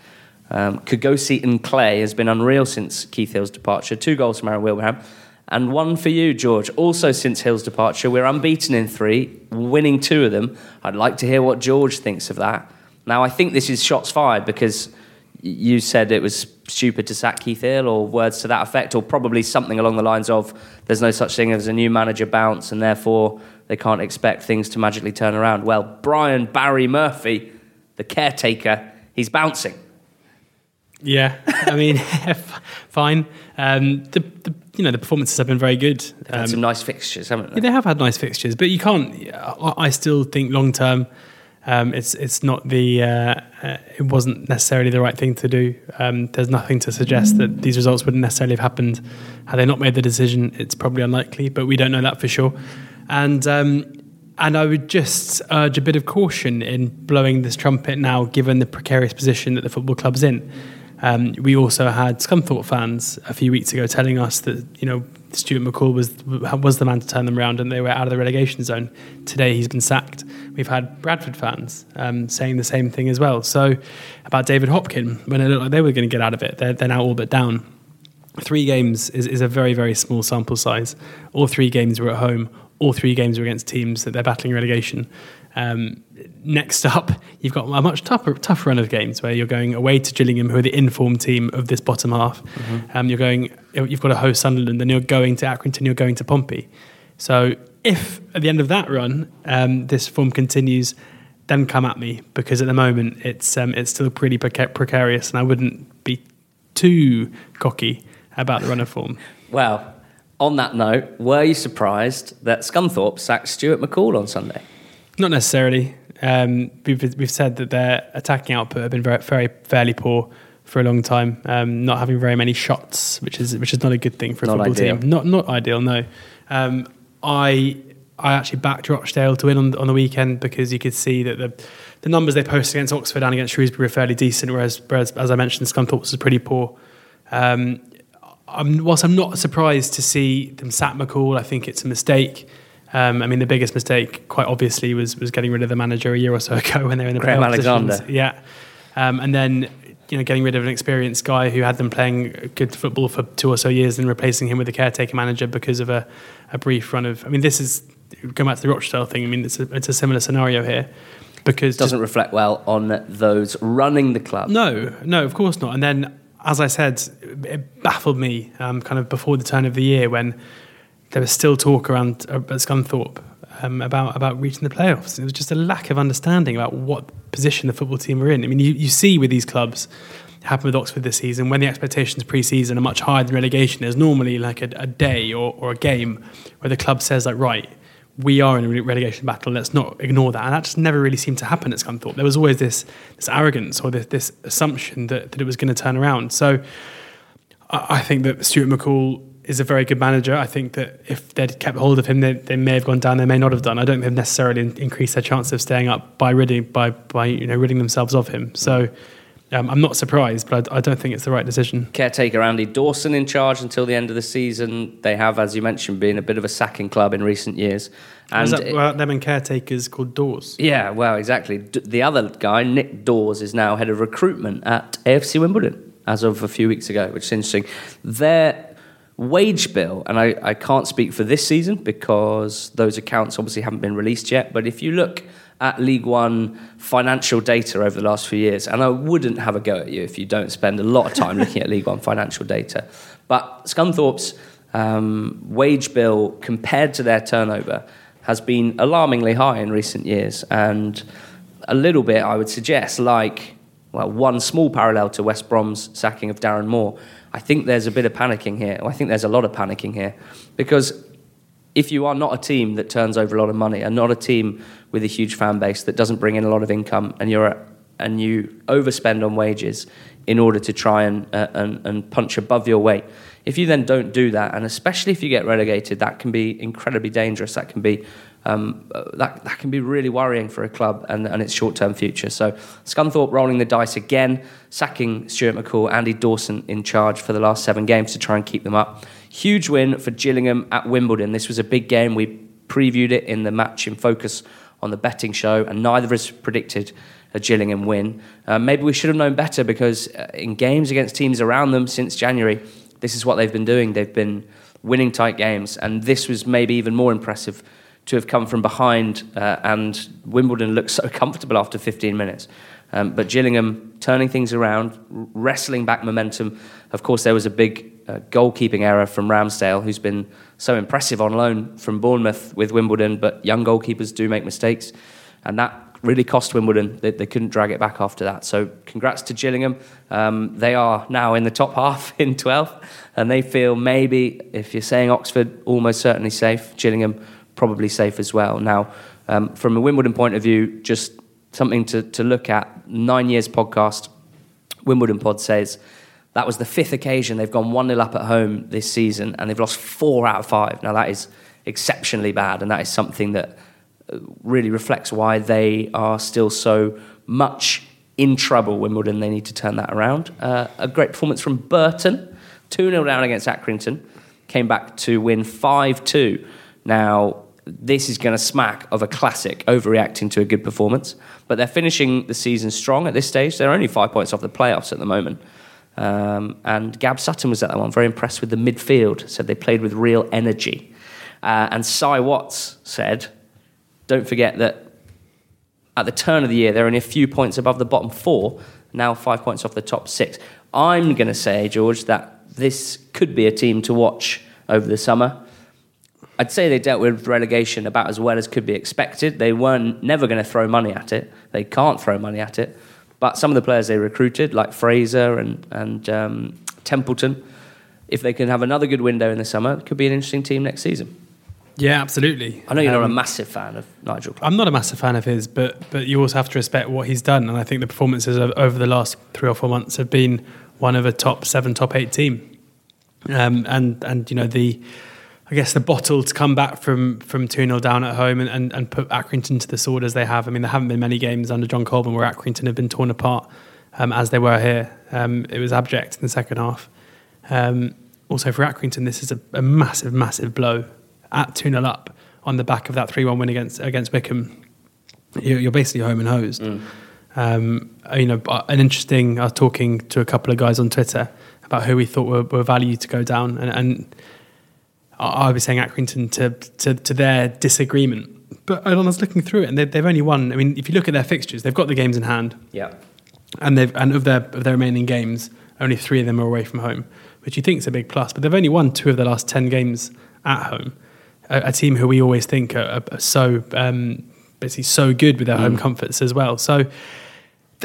Um, Kugosi and Clay has been unreal since Keith Hill's departure. Two goals from Aaron Wilbraham and one for you, George. Also since Hill's departure, we're unbeaten in three, winning two of them. I'd like to hear what George thinks of that. Now, I think this is shots fired because you said it was stupid to sack Keith Hill or words to that effect, or probably something along the lines of there's no such thing as a new manager bounce and therefore they can't expect things to magically turn around. Well, Brian Barry Murphy, the caretaker, he's bouncing. Yeah, I mean, fine. Um, the, the you know the performances have been very good. They've um, had some nice fixtures, haven't they? Yeah, they have had nice fixtures, but you can't. I, I still think long term, um, it's it's not the uh, uh, it wasn't necessarily the right thing to do. Um, there's nothing to suggest that these results wouldn't necessarily have happened had they not made the decision. It's probably unlikely, but we don't know that for sure. And um, and I would just urge a bit of caution in blowing this trumpet now, given the precarious position that the football club's in. Um, we also had Scunthorpe fans a few weeks ago telling us that, you know, Stuart McCall was was the man to turn them round and they were out of the relegation zone. Today he's been sacked. We've had Bradford fans um, saying the same thing as well. So about David Hopkin, when it looked like they were going to get out of it, they're, they're now all but down. Three games is, is a very, very small sample size. All three games were at home. All three games were against teams that they're battling relegation. Um, next up, you've got a much tougher, tough run of games where you're going away to Gillingham, who are the in-form team of this bottom half. Mm-hmm. Um, you're going, you've got to host Sunderland, then you're going to Accrington, you're going to Pompey. So if at the end of that run, um, this form continues, then come at me, because at the moment it's um, it's still pretty preca- precarious, and I wouldn't be too cocky about the run of form. Well, on that note, were you surprised that Scunthorpe sacked Stuart McCall on Sunday? Not necessarily. Um, we've we've said that their attacking output have been very, very fairly poor for a long time. Um, not having very many shots, which is which is not a good thing for a not football ideal. team. Not not ideal. No. Um, I I actually backed Rochdale to win on on the weekend because you could see that the the numbers they posted against Oxford and against Shrewsbury were fairly decent, whereas whereas as I mentioned, Scunthorpe was pretty poor. Um, I'm, whilst I'm not surprised to see them sack McCall, I think it's a mistake. Um, I mean, the biggest mistake, quite obviously, was was getting rid of the manager a year or so ago when they were in the Graham Alexander. Positions. Yeah, um, and then you know getting rid of an experienced guy who had them playing good football for two or so years, and replacing him with a caretaker manager because of a, a brief run of. I mean, this is going back to the Rochdale thing. I mean, it's a, it's a similar scenario here because it doesn't just, reflect well on those running the club. No, no, of course not. And then, as I said, it baffled me um, kind of before the turn of the year when. There was still talk around uh, at Scunthorpe um, about about reaching the playoffs. It was just a lack of understanding about what position the football team are in. I mean, you, you see with these clubs, it happened with Oxford this season, when the expectations pre-season are much higher than relegation, there's normally like a, a day or, or a game where the club says, like, right, we are in a relegation battle, let's not ignore that. And that just never really seemed to happen at Scunthorpe. There was always this this arrogance or this, this assumption that, that it was going to turn around. So I, I think that Stuart McCall is a very good manager. I think that if they'd kept hold of him, they, they may have gone down, they may not have done. I don't think they've necessarily in, increased their chance of staying up by ridding, by, by you know, ridding themselves of him. So um, I'm not surprised, but I, I don't think it's the right decision. Caretaker Andy Dawson in charge until the end of the season. They have, as you mentioned, been a bit of a sacking club in recent years. And that, it, well, them and caretakers called Dawes. Yeah, well, exactly. D- the other guy, Nick Dawes, is now head of recruitment at A F C Wimbledon as of a few weeks ago, which is interesting. They're... Wage bill, and I, I can't speak for this season because those accounts obviously haven't been released yet, but if you look at League One financial data over the last few years, and I wouldn't have a go at you if you don't spend a lot of time looking at League One financial data, but Scunthorpe's um, wage bill compared to their turnover has been alarmingly high in recent years, and a little bit, I would suggest, like, well, one small parallel to West Brom's sacking of Darren Moore. I think there's a bit of panicking here. I think there's a lot of panicking here. Because if you are not a team that turns over a lot of money and not a team with a huge fan base that doesn't bring in a lot of income and you're a, and you overspend on wages in order to try and, uh, and and punch above your weight, if you then don't do that, and especially if you get relegated, that can be incredibly dangerous. That can be um, that that can be really worrying for a club and, and its short-term future. So Scunthorpe rolling the dice again, sacking Stuart McCall, Andy Dawson in charge for the last seven games to try and keep them up. Huge win for Gillingham at Wimbledon. This was a big game. We previewed it in the Match in Focus on the betting show, and neither of us predicted a Gillingham win. Uh, maybe we should have known better, because in games against teams around them since January, this is what they've been doing. They've been winning tight games, and this was maybe even more impressive to have come from behind, uh, and Wimbledon looked so comfortable after fifteen minutes. Um, but Gillingham turning things around, wrestling back momentum. Of course, there was a big uh, goalkeeping error from Ramsdale, who's been so impressive on loan from Bournemouth with Wimbledon, but young goalkeepers do make mistakes, and that really cost Wimbledon. They, they couldn't drag it back after that. So congrats to Gillingham. Um, they are now in the top half in twelfth, and they feel maybe, if you're saying Oxford, almost certainly safe. Gillingham probably safe as well. Now, um, from a Wimbledon point of view, just something to, to look at. Nine Years podcast, Wimbledon Pod, says that was the fifth occasion they've gone one nil up at home this season, and they've lost four out of five. Now, that is exceptionally bad, and that is something that really reflects why they are still so much in trouble, Wimbledon. They need to turn that around. Uh, a great performance from Burton, two nil down against Accrington, came back to win five two. Now, this is going to smack of a classic, overreacting to a good performance, but they're finishing the season strong at this stage. They're only five points off the playoffs at the moment. Um, and Gab Sutton was at that one, very impressed with the midfield, said they played with real energy. Uh, and Cy Watts said, don't forget that at the turn of the year, they're only a few points above the bottom four, now five points off the top six. I'm going to say, George, that this could be a team to watch over the summer. I'd say they dealt with relegation about as well as could be expected. They weren't never going to throw money at it. They can't throw money at it. But some of the players they recruited, like Fraser and, and um, Templeton, if they can have another good window in the summer, it could be an interesting team next season. Yeah, absolutely. I know you're um, not a massive fan of Nigel Clark. I'm not a massive fan of his, but but you also have to respect what he's done. And I think the performances of, over the last three or four months have been one of a top seven, top eight team. Um, and, and you know, the I guess the bottle to come back from, from two nil down at home and, and, and put Accrington to the sword as they have. I mean, there haven't been many games under John Colman where Accrington have been torn apart um, as they were here. Um, it was abject in the second half. Um, also for Accrington, this is a, a massive, massive blow. At two nil up on the back of that three one win against against Wickham, you're, you're basically home and hosed. Mm. Um, you know, an interesting. I was talking to a couple of guys on Twitter about who we thought were, were value to go down, and, and I was saying Accrington to, to to their disagreement. But I was looking through it, and they, they've only won. I mean, if you look at their fixtures, they've got the games in hand. Yeah, and they've and of their of their remaining games, only three of them are away from home, which you think is a big plus. But they've only won two of their last ten games at home. a, a team who we always think are, are so um, basically so good with their mm. home comforts as well. So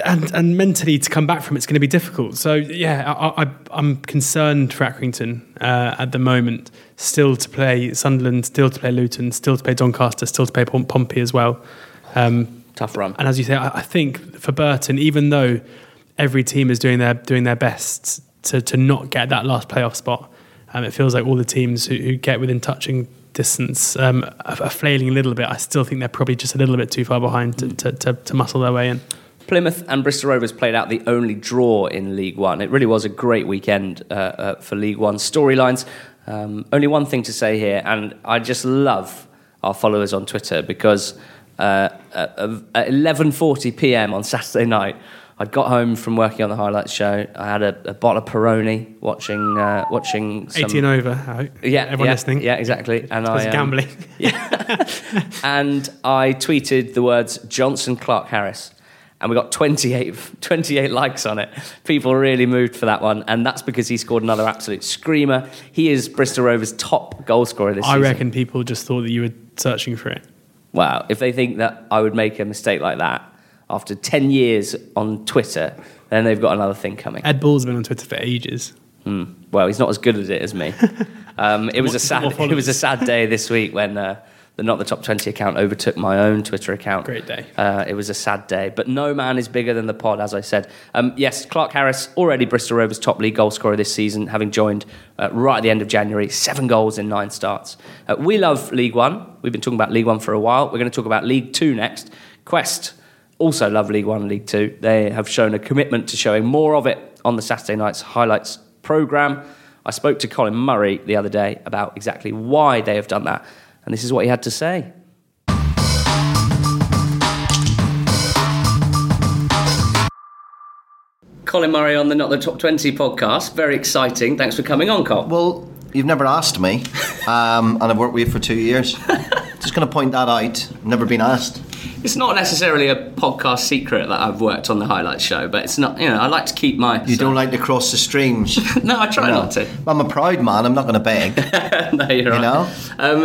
and and mentally to come back from it's going to be difficult. So yeah, I, I, I'm concerned for Accrington uh, at the moment. Still to play Sunderland, still to play Luton, still to play Doncaster, still to play Pom- Pompey as well. Um, Tough run. And as you say, I, I think for Burton, even though every team is doing their doing their best to, to not get that last playoff spot, um, it feels like all the teams who, who get within touching distance um, are, are flailing a little bit. I still think they're probably just a little bit too far behind to, to, to, to muscle their way in. Plymouth and Bristol Rovers played out the only draw in League One. It really was a great weekend uh, uh, for League One storylines. Um, only one thing to say here, and I just love our followers on Twitter, because uh, at eleven forty p.m. on Saturday night, I'd got home from working on the highlights show. I had a, a bottle of Peroni, watching uh, watching some... eighteen over, I hope. Yeah, everyone yeah, listening. Yeah, exactly. And I um, gambling. Yeah. And I tweeted the words Johnson Clark Harris, and we got twenty-eight, twenty-eight likes on it. People really moved for that one, and that's because he scored another absolute screamer. He is Bristol Rovers' top goal scorer this I season. I reckon people just thought that you were searching for it. Wow, if they think that I would make a mistake like that after ten years on Twitter, then they've got another thing coming. Ed Ball's been on Twitter for ages. Mm. Well, he's not as good at it as me. Um, it, was a sad, it was a sad day this week when... Uh, the Not The Top twenty account overtook my own Twitter account. Great day. Uh, it was a sad day. But no man is bigger than the pod, as I said. Um, yes, Clark Harris, already Bristol Rovers' top league goal scorer this season, having joined uh, right at the end of January. Seven goals in nine starts. Uh, we love League One. We've been talking about League One for a while. We're going to talk about League Two next. Quest also love League One and League Two. They have shown a commitment to showing more of it on the Saturday night's highlights programme. I spoke to Colin Murray the other day about exactly why they have done that. And this is what he had to say. Colin Murray on the Not The Top twenty podcast. Very exciting. Thanks for coming on, Col. Well, you've never asked me. Um, and I've worked with you for two years. Just going to point that out. Never been asked. It's not necessarily a podcast secret that I've worked on the highlights show, but it's not, you know, I like to keep my... You so. don't like to cross the streams. No, I try no. not to. I'm a proud man. I'm not going to beg. No, you're you right. You know?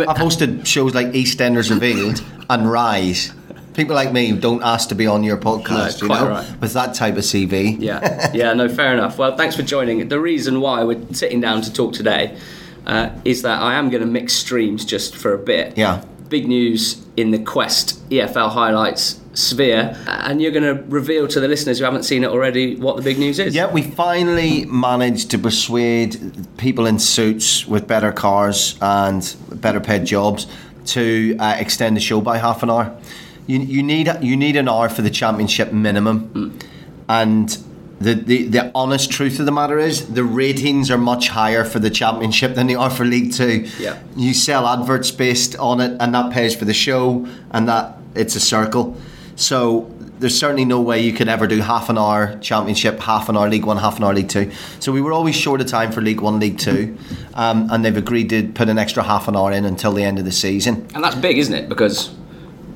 Um, I've hosted shows like EastEnders Revealed and Rise. People like me don't ask to be on your podcast, no, quite you know, right. with that type of C V. Yeah, yeah, no, fair enough. Well, thanks for joining. The reason why we're sitting down to talk today uh, is that I am going to mix streams just for a bit. Yeah. Big news in the Quest E F L highlights sphere, and you're going to reveal to the listeners who haven't seen it already what the big news is. Yeah, we finally managed to persuade people in suits with better cars and better paid jobs to uh, extend the show by half an hour. You, you need you need an hour for the championship minimum, mm. and the, the the honest truth of the matter is the ratings are much higher for the championship than they are for League Two. Yeah, you sell adverts based on it, and that pays for the show, and that it's a circle. So there's certainly no way you could ever do half an hour championship, half an hour League One, half an hour League Two. So we were always short of time for League One, League Two, um, and they've agreed to put an extra half an hour in until the end of the season. And that's big, isn't it? Because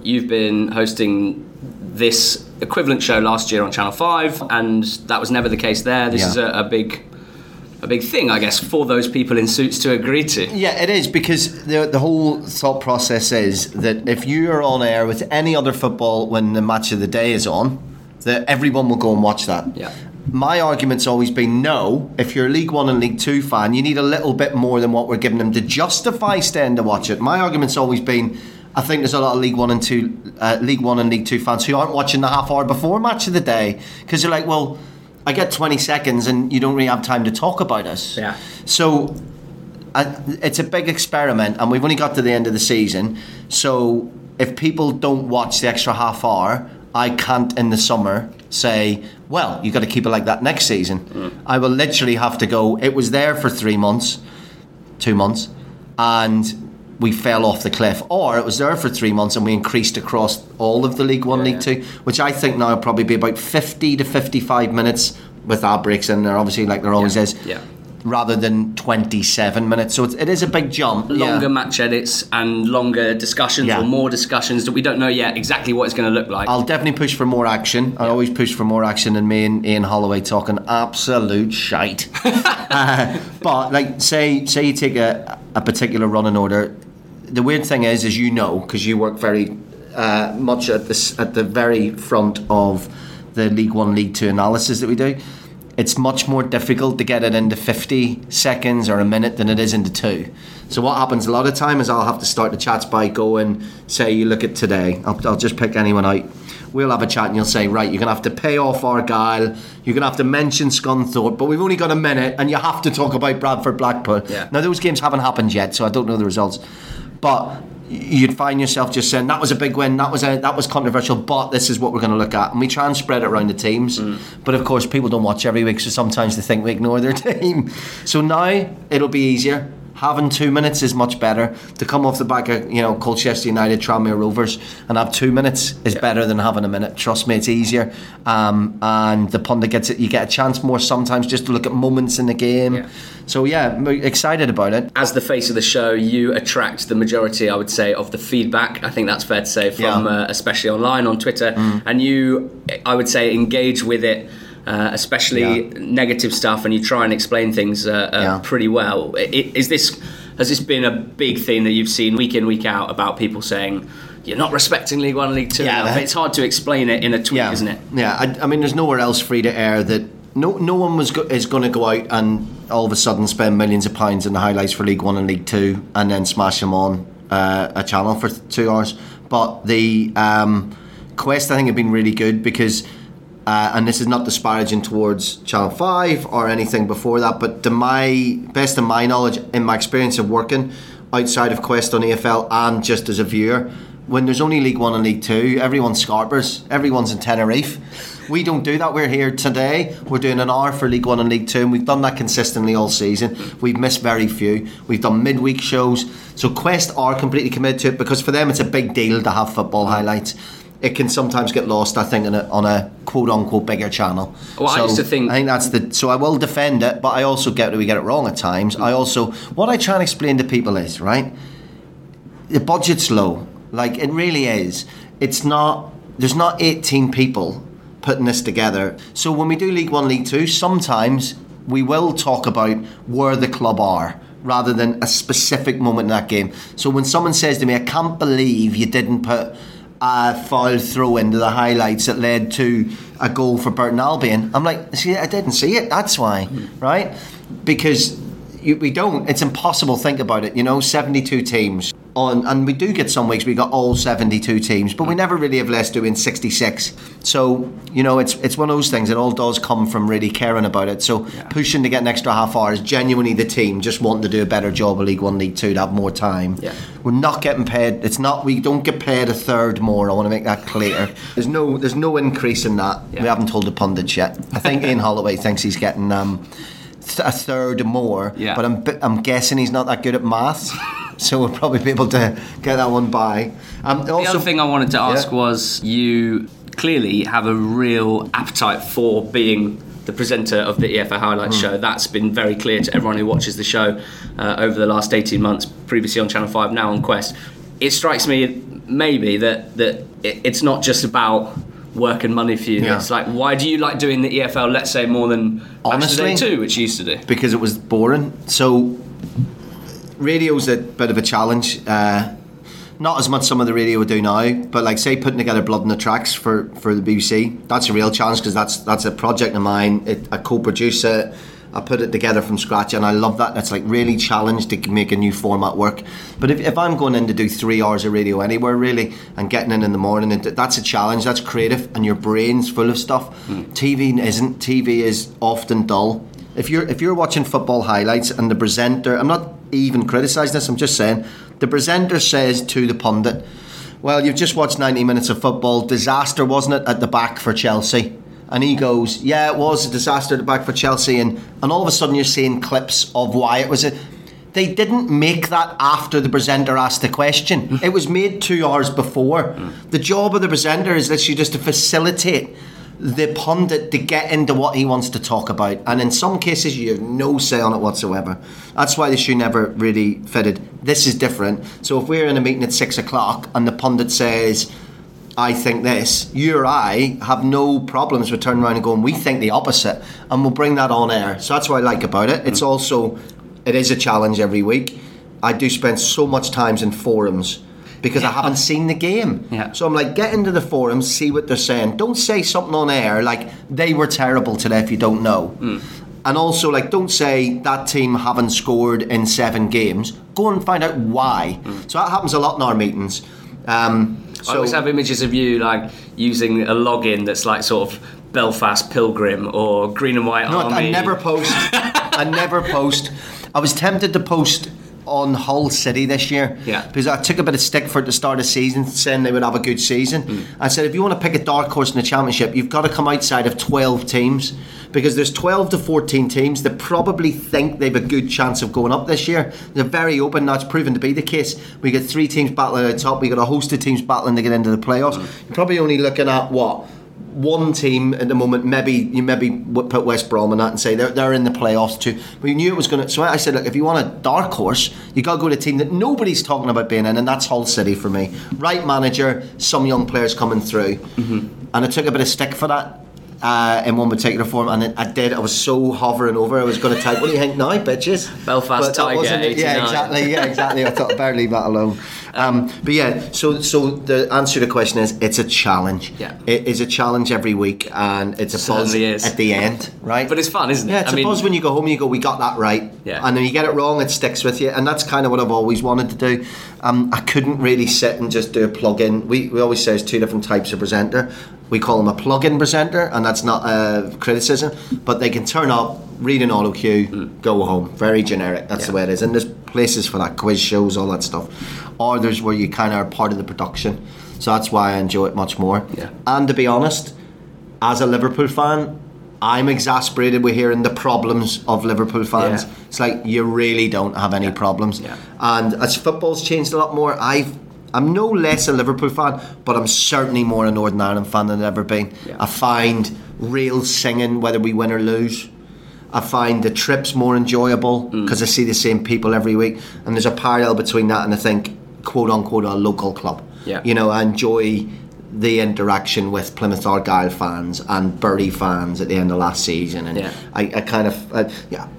you've been hosting this equivalent show last year on Channel five, and that was never the case there. This yeah. is a, a big a big thing, I guess, for those people in suits to agree to. Yeah, it is, because the the whole thought process is that if you are on air with any other football when the match of the day is on, that everyone will go and watch that. Yeah. My argument's always been no, if you're a League One and League Two fan, you need a little bit more than what we're giving them to justify staying to watch it. My argument's always been I think there's a lot of League One and Two, uh, League One and League Two fans who aren't watching the half hour before match of the day because they're like, well, I get twenty seconds and you don't really have time to talk about us. Yeah. So uh, it's a big experiment, and we've only got to the end of the season. So if people don't watch the extra half hour, I can't in the summer say, well, you've got to keep it like that next season. Mm. I will literally have to go. It was there for three months, two months, and we fell off the cliff, or it was there for three months and we increased across all of the League One, yeah, League Two, which I think now will probably be about fifty to fifty-five minutes with ad breaks in there, obviously, like there always yeah. is, yeah. rather than twenty-seven minutes. So it's, it is a big jump. Longer yeah. match edits and longer discussions yeah. or more discussions that we don't know yet exactly what it's going to look like. I'll definitely push for more action. I yeah. always push for more action than me and Ian Holloway talking absolute shite. uh, but like, say, say you take a, a particular run in order. the weird thing is, as you know, because you work very uh, much at this at the very front of the League One, League Two analysis that we do, it's much more difficult to get it into fifty seconds or a minute than it is into two. So what happens a lot of time is I'll have to start the chats by going, say you look at today, I'll, I'll just pick anyone out, we'll have a chat and you'll say, right, you're going to have to pay off Argyle, you're going to have to mention Scunthorpe, but we've only got a minute and you have to talk about Bradford Blackpool. Yeah. Now those games haven't happened yet, so I don't know the results, but you'd find yourself just saying that was a big win, that was a, that was controversial, but this is what we're going to look at, and we try and spread it around the teams. Mm. But of course people don't watch every week, so sometimes they think we ignore their team. So now it'll be easier. Having two minutes is much better. To come off the back of, you know, Colchester United, Tranmere Rovers, and have two minutes is yeah. better than having a minute. Trust me, it's easier. Um, and the pundit gets it. You get a chance more sometimes just to look at moments in the game. Yeah. So yeah, excited about it. As the face of the show, you attract the majority, I would say, of the feedback. I think that's fair to say, from yeah. uh, especially online on Twitter. Mm. And you, I would say, engage with it. Uh, especially yeah. negative stuff, and you try and explain things uh, uh, yeah. pretty well. It, is this has this been a big thing that you've seen week in, week out, about people saying you're not respecting League One, League Two? Yeah, that, it's hard to explain it in a tweet, yeah. isn't it? Yeah, I, I mean, there's nowhere else free to air that. No, no one was go- is going to go out and all of a sudden spend millions of pounds in the highlights for League One and League Two and then smash them on uh, a channel for two hours. But the um, Quest, I think, have been really good because. Uh, and this is not disparaging towards Channel five or anything before that, but to my best of my knowledge, in my experience of working outside of Quest on A F L and just as a viewer, when there's only League One and League Two, everyone's Scarpers, everyone's in Tenerife. We don't do that. We're here today. We're doing an hour for League One and League Two, and we've done that consistently all season. We've missed very few. We've done midweek shows. So Quest are completely committed to it because for them it's a big deal to have football highlights. It can sometimes get lost, I think, on a, on a quote-unquote bigger channel. Well, so I used to think... I think that's the... So I will defend it, but I also get that we get it wrong at times. Mm-hmm. I also... What I try and explain to people is, right, the budget's low. Like, it really is. It's not... There's not eighteen people putting this together. So when we do League One, League Two, sometimes we will talk about where the club are, rather than a specific moment in that game. So when someone says to me, I can't believe you didn't put... a foul throw into the highlights that led to a goal for Burton Albion, I'm like, see, I didn't see it, that's why, mm. right? Because you, we don't, it's impossible to think about it, you know, seventy-two teams. On, and we do get some weeks we got all seventy-two teams, but we never really have less doing sixty-six. So, you know, it's it's one of those things. It all does come from really caring about it. So yeah. pushing to get an extra half hour is genuinely the team just wanting to do a better job of League One, League Two, to have more time. Yeah. We're not getting paid. It's not, we don't get paid a third more. I want to make that clear. There's no there's no increase in that. Yeah. We haven't told the pundits yet. I think Ian Holloway thinks he's getting um, th- a third more, yeah. but I'm I'm guessing he's not that good at maths. So we'll probably be able to get that one by. Um, also, the other thing I wanted to ask yeah. was, you clearly have a real appetite for being the presenter of the E F L Highlights mm. show. That's been very clear to everyone who watches the show uh, over the last eighteen months, previously on Channel five, now on Quest. It strikes me maybe that, that it's not just about work and money for you. Yeah. It's like, why do you like doing the E F L, let's say, more than Honestly two, which you used to do? Because it was boring. So... radio's a bit of a challenge, uh, not as much some of the radio do now, but like say putting together Blood in the Tracks for, for the B B C, that's a real challenge because that's that's a project of mine. It, I co-produce it, I put it together from scratch, and I love that. That's like really challenged to make a new format work. But if, if I'm going in to do three hours of radio anywhere really, and getting in in the morning, that's a challenge, that's creative, and your brain's full of stuff. Mm. T V isn't, T V is often dull. If you're if you're watching football highlights and the presenter, I'm not even criticising this, I'm just saying, the presenter says to the pundit, well, you've just watched ninety minutes of football, disaster wasn't it at the back for Chelsea? And he goes, yeah, it was a disaster at the back for Chelsea, and, and all of a sudden you're seeing clips of why it was a... They didn't make that after the presenter asked the question. It was made two hours before. The job of the presenter is literally just to facilitate the pundit to get into what he wants to talk about, and in some cases you have no say on it whatsoever. That's why the shoe never really fitted. This is different. So if we're in a meeting at six o'clock and the pundit says I think this, you or I have no problems with turning around and going, we think the opposite, and we'll bring that on air. So that's what I like about it. It's also, it is a challenge every week. I do spend so much time in forums because yeah. I haven't seen the game. Yeah. So I'm like, get into the forums, see what they're saying. Don't say something on air like, they were terrible today if you don't know. Mm. And also, like, don't say that team haven't scored in seven games. Go and find out why. Mm. So that happens a lot in our meetings. Um, so I always have images of you, like, using a login that's like sort of Belfast Pilgrim or Green and White no, Army. I never post. I never post. I was tempted to post on Hull City this year, yeah, because I took a bit of stick for it to start a season, saying they would have a good season. Mm. I said, if you want to pick a dark horse in the Championship, you've got to come outside of twelve teams, because there's twelve to fourteen teams that probably think they've a good chance of going up this year. They're very open. That's proven to be the case. We get three teams battling at the top. We got a host of teams battling to get into the playoffs. Mm. You're probably only looking at what, one team at the moment. Maybe you maybe put West Brom in that and say they're, they're in the playoffs too. We knew it was going to. So I said, look, if you want a dark horse, you got to go to a team that nobody's talking about being in, and that's Hull City for me. Right manager, some young players coming through, mm-hmm. and I took a bit of stick for that uh, in one particular form, and it, I did. I was so hovering over. I was going to type, "What do you think now, bitches?" Belfast Tiger. Yeah, exactly. Yeah, exactly. I thought I better leave that alone. Um, but yeah, so so the answer to the question is, it's a challenge. Yeah. It is a challenge every week, and it's a buzz is. at the end, right? But it's fun, isn't it? Yeah, it's I a mean, buzz when you go home and you go, we got that right. Yeah. And then you get it wrong, it sticks with you, and that's kind of what I've always wanted to do. Um, I couldn't really sit and just do a plug-in. We, we always say there's two different types of presenter. We call them a plug-in presenter, and that's not a criticism, but they can turn up, read an auto cue, mm. go home. Very generic, that's yeah. the way it is. And there's places for that, quiz shows, all that stuff. Or there's where you kind of are part of the production. So that's why I enjoy it much more. Yeah. And to be honest, as a Liverpool fan, I'm exasperated with hearing the problems of Liverpool fans. Yeah. It's like, you really don't have any yeah. problems. Yeah. And as football's changed a lot more, I've I'm no less a Liverpool fan, but I'm certainly more a Northern Ireland fan than I've ever been. Yeah. I find real singing, whether we win or lose. I find the trips more enjoyable because mm. I see the same people every week. And there's a parallel between that and I think, quote unquote, a local club. Yeah. You know, I enjoy the interaction with Plymouth Argyle fans and Bury fans at the end of last season. And yeah. I, I kind of, I, yeah.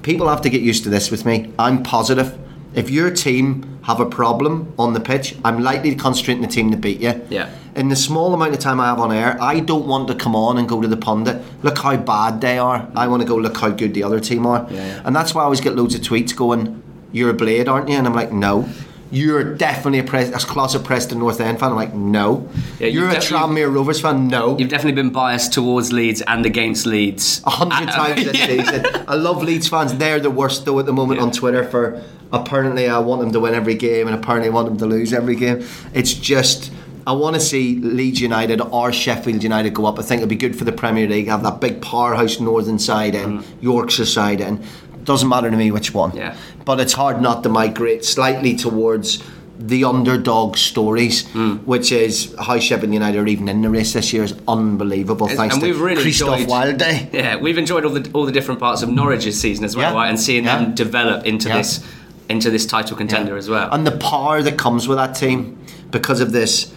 People have to get used to this with me. I'm positive. If your team have a problem on the pitch, I'm likely to concentrate on the team to beat you. Yeah. In the small amount of time I have on air, I don't want to come on and go to the pundit, look how bad they are. I want to go, look how good the other team are. Yeah, yeah. And that's why I always get loads of tweets going, you're a Blade, aren't you? And I'm like, no. You're definitely a, Pres- a closet Preston North End fan. I'm like, no. Yeah, you're a Tranmere Rovers fan. No. You've definitely been biased towards Leeds and against Leeds a hundred times this yeah. season. I love Leeds fans. They're the worst though at the moment yeah. on Twitter for apparently I want them to win every game and apparently I want them to lose every game. It's just, I want to see Leeds United or Sheffield United go up. I think it'd be good for the Premier League. Have that big powerhouse northern side in, mm. Yorkshire side in. Doesn't matter to me which one, yeah. but it's hard not to migrate slightly towards the underdog stories, mm. which is how Sheffield United are even in the race this year is unbelievable. It's, thanks and to we've really Christoph Wilde. Yeah, we've enjoyed all the all the different parts of Norwich's season as well, yeah. right? And seeing yeah. them develop into yeah. this into this title contender yeah. as well, and the power that comes with that team because of this.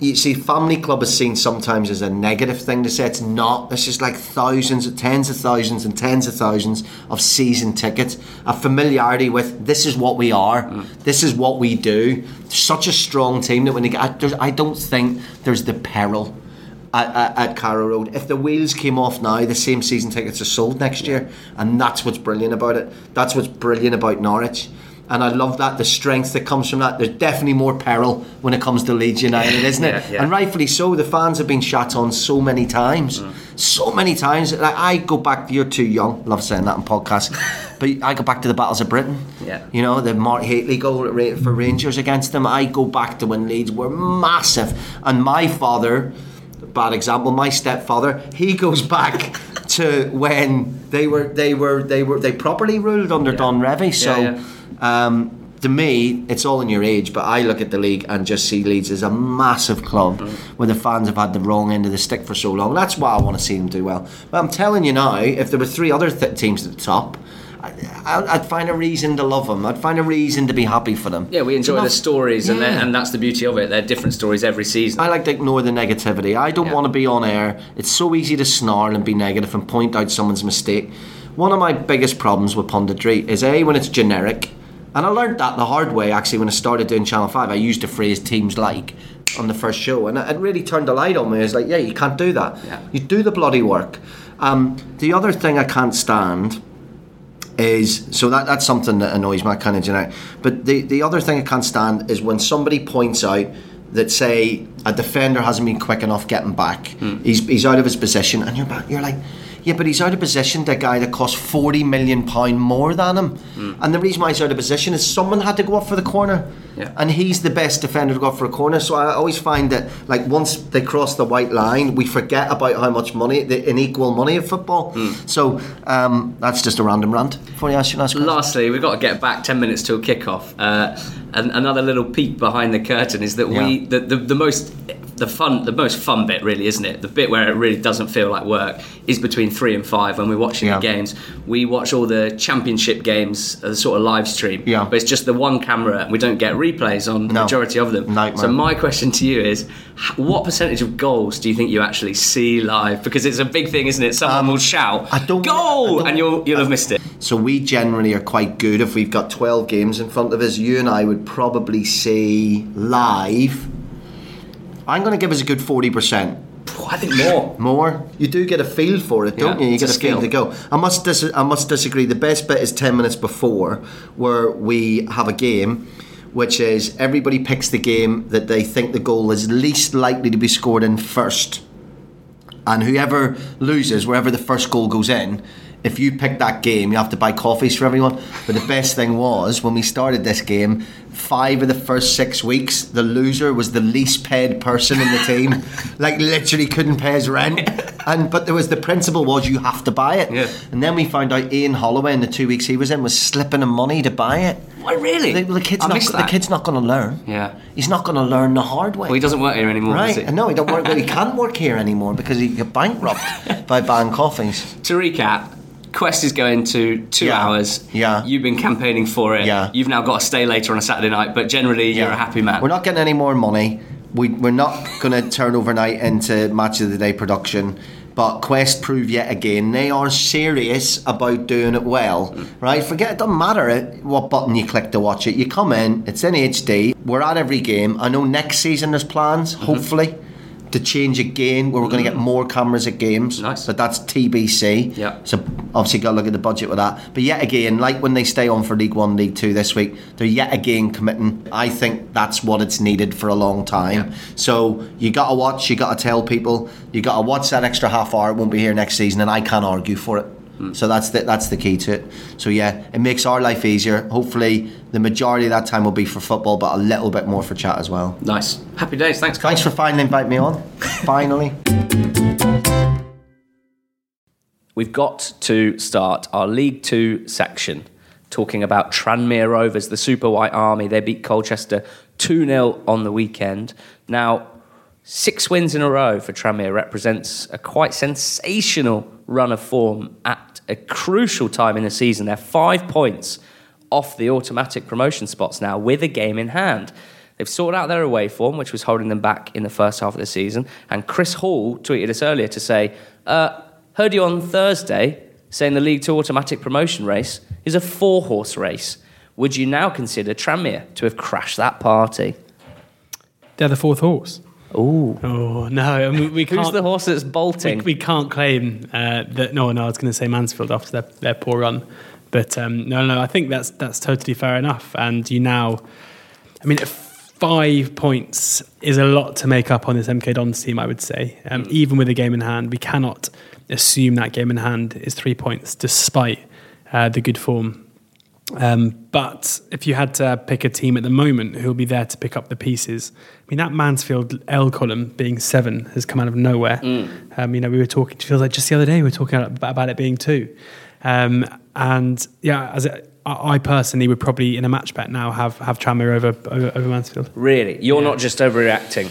You see, family club is seen sometimes as a negative thing to say. It's not. This is like thousands of, tens of thousands and tens of thousands of season tickets. A familiarity with, this is what we are. Mm. This is what we do. Such a strong team that when they get, I, I don't think there's the peril at, at, at Carrow Road. If the wheels came off now, the same season tickets are sold next year. And that's what's brilliant about it. That's what's brilliant about Norwich. And I love that, the strength that comes from that. There's definitely more peril when it comes to Leeds United, isn't it? Yeah, yeah. And rightfully so. The fans have been shat on so many times. Mm. So many times. Like, I go back, you're too young, love saying that in podcasts, but I go back to the battles of Britain. Yeah. You know, the Mark Hatley goal for Rangers against them. I go back to when Leeds were massive. And my father, bad example, my stepfather, he goes back to when they were, they were, they were, they properly ruled under yeah. Don Revie. So... Yeah, yeah. Um, to me, it's all in your age, but I look at the league and just see Leeds as a massive club mm-hmm. where the fans have had the wrong end of the stick for so long. That's why I want to see them do well. But I'm telling you now, if there were three other th- teams at the top, I, I, I'd find a reason to love them. I'd find a reason to be happy for them. Yeah, we enjoy not, the stories, yeah. and and that's the beauty of it. They're different stories every season. I like to ignore the negativity. I don't yeah. want to be on air. It's so easy to snarl and be negative and point out someone's mistake. One of my biggest problems with punditry is A, when it's generic, And I learned that the hard way, actually, when I started doing Channel five. I used the phrase teams like on the first show, and it really turned a light on me. I was like, yeah, you can't do that. Yeah. You do the bloody work. Um, the other thing I can't stand is, so that that's something that annoys my kind of genetic, but the, the other thing I can't stand is when somebody points out that, say, a defender hasn't been quick enough getting back, mm. he's he's out of his position, and you're back, you're like, yeah, but he's out of position to a guy that cost forty million pounds more than him. Mm. And the reason why he's out of position is someone had to go up for the corner. Yeah. And he's the best defender to go up for a corner. So I always find that, like, once they cross the white line, we forget about how much money, the unequal money of football. Mm. So um, that's just a random rant. Before you ask your last question. Lastly, we've got to get back ten minutes till kickoff. Uh, and another little peek behind the curtain is that yeah. we, the, the, the most... The fun, the most fun bit, really, isn't it? The bit where it really doesn't feel like work is between three and five when we're watching yeah. the games. We watch all the championship games as a sort of live stream, yeah. but it's just the one camera, and we don't get replays on no. the majority of them. Nightmare. So my question to you is, what percentage of goals do you think you actually see live? Because it's a big thing, isn't it? Someone um, will shout, I don't, goal, I don't, and you'll you'll I, have missed it. So we generally are quite good. If we've got twelve games in front of us, you and I would probably see live... I'm going to give us a good forty percent. I think more. More. You do get a feel for it, don't yeah, you? You get a, a feel to go. I must dis- I must disagree. The best bit is ten minutes before, where we have a game, which is everybody picks the game that they think the goal is least likely to be scored in first. And whoever loses, wherever the first goal goes in, if you pick that game, you have to buy coffees for everyone. But the best thing was, when we started this game, five of the first six weeks, the loser was the least paid person in the team. Like, literally couldn't pay his rent. And but there was the principle was you have to buy it. Yeah. And then we found out Ian Holloway, in the two weeks he was in, was slipping him money to buy it. What, really? The, the kid's I not the kid's not going to learn. Yeah. He's not going to learn the hard way. Well, he doesn't work here anymore, right. does he? No, he don't work. Well, he can't work here anymore because he got bankrupt by buying coffees. To recap. Quest is going to two yeah. hours. Yeah. You've been campaigning for it. Yeah. You've now got to stay later on a Saturday night, but generally yeah. you're a happy man. We're not getting any more money. We, we're not going to turn overnight into Match of the Day production. But Quest prove yet again they are serious about doing it well, right? Forget it doesn't matter what button you click to watch it. You come in, it's in H D. We're at every game. I know next season there's plans, mm-hmm. hopefully. To change again, where we're going to get more cameras at games. Nice. But that's T B C. Yeah. So obviously got to look at the budget with that. But yet again, like when they stay on for League One, League Two this week, they're yet again committing. I think that's what it's needed for a long time. Yeah. So you got to watch, you got to tell people, you got to watch that extra half hour. It won't be here next season, and I can't argue for it. Mm. So that's the, that's the key to it. So yeah, it makes our life easier. Hopefully the majority of that time will be for football, but a little bit more for chat as well. Nice. Happy days. Thanks, Colin. Thanks for finally inviting me on. Finally. We've got to start our League Two section talking about Tranmere Rovers, the Super White Army. They beat Colchester two nil on the weekend. Now, six wins in a row for Tranmere represents a quite sensational run of form at a crucial time in the season. They're five points off the automatic promotion spots now with a game in hand. They've sorted out their away form, which was holding them back in the first half of the season. And Chris Hall tweeted us earlier to say, uh, heard you on Thursday saying the League Two automatic promotion race is a four-horse race. Would you now consider Tranmere to have crashed that party? They're the fourth horse. Ooh. Oh, no. I mean, we can't, who's the horse that's bolting? We, we can't claim uh, that. No, no, I was going to say Mansfield after their, their poor run. But um, no, no, I think that's that's totally fair enough. And you now, I mean, five points is a lot to make up on this M K Dons team, I would say. Um, mm. Even with a game in hand, we cannot assume that game in hand is three points despite uh, the good form. Um, but if you had to pick a team at the moment who'll be there to pick up the pieces, I mean, that Mansfield L column being seven has come out of nowhere. Mm. Um, you know, we were talking, it feels like just the other day we were talking about it being two. Um, and yeah, as it, I personally would probably in a match bet now have, have Tranmere over, over, over Mansfield. Really? You're yeah. not just overreacting?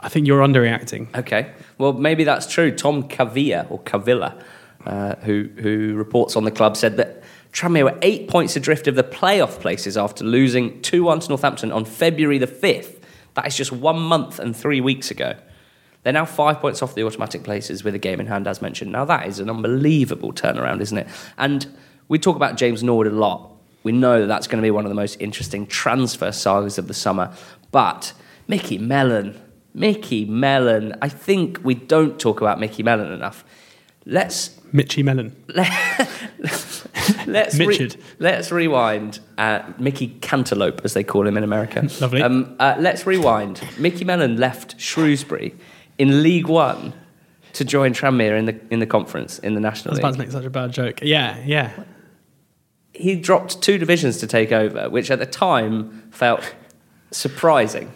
I think you're underreacting. Okay. Well, maybe that's true. Tom Cavilla, or Cavilla, uh, who, who reports on the club, said that Tranmere were eight points adrift of the playoff places after losing two one to Northampton on February the fifth. That is just one month and three weeks ago. They're now five points off the automatic places with a game in hand, as mentioned. Now, that is an unbelievable turnaround, isn't it? And we talk about James Nord a lot. We know that that's going to be one of the most interesting transfer sagas of the summer. But Mickey Mellon, Mickey Mellon, I think we don't talk about Mickey Mellon enough. Let's... Mitchy Mellon. let's, re- let's rewind. Uh, Mickey Cantaloupe, as they call him in America. Lovely. Um, uh, let's rewind. Mickey Mellon left Shrewsbury in League One to join Tranmere in the in the conference, in the National League. I was about to make such a bad joke. Yeah, yeah. He dropped two divisions to take over, which at the time felt surprising.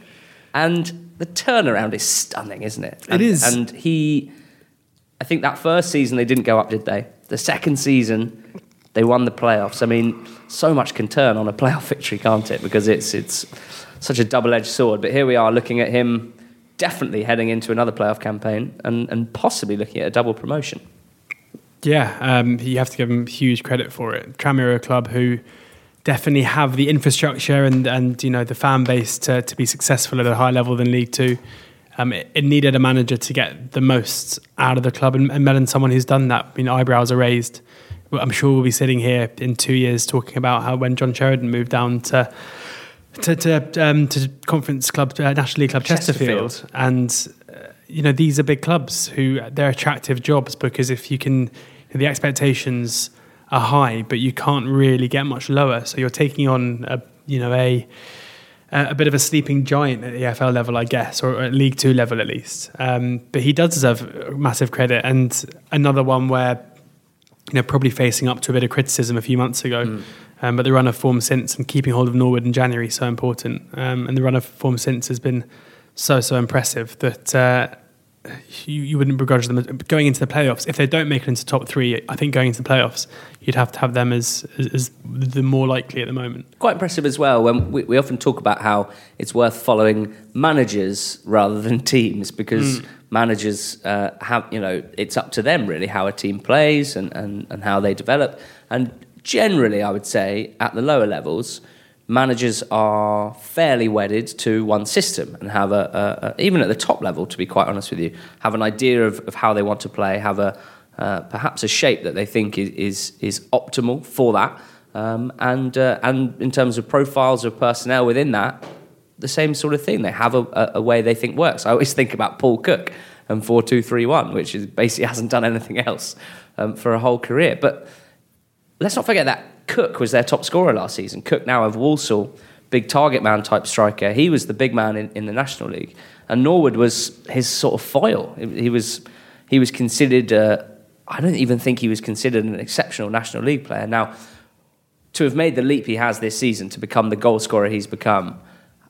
And the turnaround is stunning, isn't it? And, it is. And he... I think that first season they didn't go up, did they? The second season, they won the playoffs. I mean, so much can turn on a playoff victory, can't it? Because it's it's such a double-edged sword. But here we are looking at him definitely heading into another playoff campaign and, and possibly looking at a double promotion. Yeah, um, you have to give him huge credit for it. Tranmere are a club who definitely have the infrastructure and, and you know the fan base to, to be successful at a higher level than League Two. Um, it, it needed a manager to get the most out of the club, and, and Mellon's someone who's done that. I mean, eyebrows are raised. I'm sure we'll be sitting here in two years talking about how when John Sheridan moved down to to to, um, to Conference Club, uh, National League Club Chesterfield, Chesterfield. and uh, you know these are big clubs who they're attractive jobs because if you can, the expectations are high, but you can't really get much lower. So you're taking on a you know a. Uh, a bit of a sleeping giant at the E F L level, I guess, or at League Two level at least. Um, but he does deserve massive credit. And another one where, you know, probably facing up to a bit of criticism a few months ago. Mm. Um, but the run of form since and keeping hold of Norwood in January is so important. Um, and the run of form since has been so, so impressive that uh, you, you wouldn't begrudge them going into the playoffs. If they don't make it into top three, I think going into the playoffs, you'd have to have them as, as, as the more likely at the moment. Quite impressive as well. When we, we often talk about how it's worth following managers rather than teams because mm. managers uh, have, you know, it's up to them really how a team plays and, and, and how they develop. And generally, I would say at the lower levels, managers are fairly wedded to one system and have a, a, a even at the top level, to be quite honest with you, have an idea of, of how they want to play, have a Uh, perhaps a shape that they think is is, is optimal for that, um, and uh, and in terms of profiles of personnel within that, the same sort of thing. They have a, a, a way they think works. I always think about Paul Cook and four two three one, which is basically hasn't done anything else um, for a whole career. But let's not forget that Cook was their top scorer last season. Cook now of Walsall, big target man type striker. He was the big man in, in the National League, and Norwood was his sort of foil. He was he was considered. Uh, I don't even think he was considered an exceptional National League player. Now, to have made the leap he has this season to become the goal scorer he's become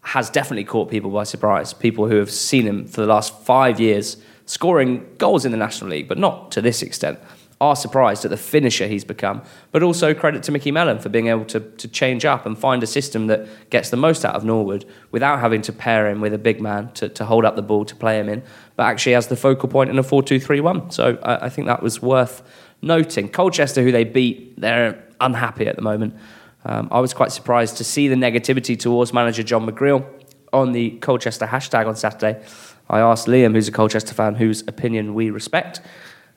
has definitely caught people by surprise. People who have seen him for the last five years scoring goals in the National League, but not to this extent, are surprised at the finisher he's become. But also credit to Mickey Mellon for being able to, to change up and find a system that gets the most out of Norwood without having to pair him with a big man to, to hold up the ball to play him in, but actually as the focal point in a four two three one. So I, I think that was worth noting. Colchester, who they beat, they're unhappy at the moment. Um, I was quite surprised to see the negativity towards manager John McGreal on the Colchester hashtag on Saturday. I asked Liam, who's a Colchester fan, whose opinion we respect.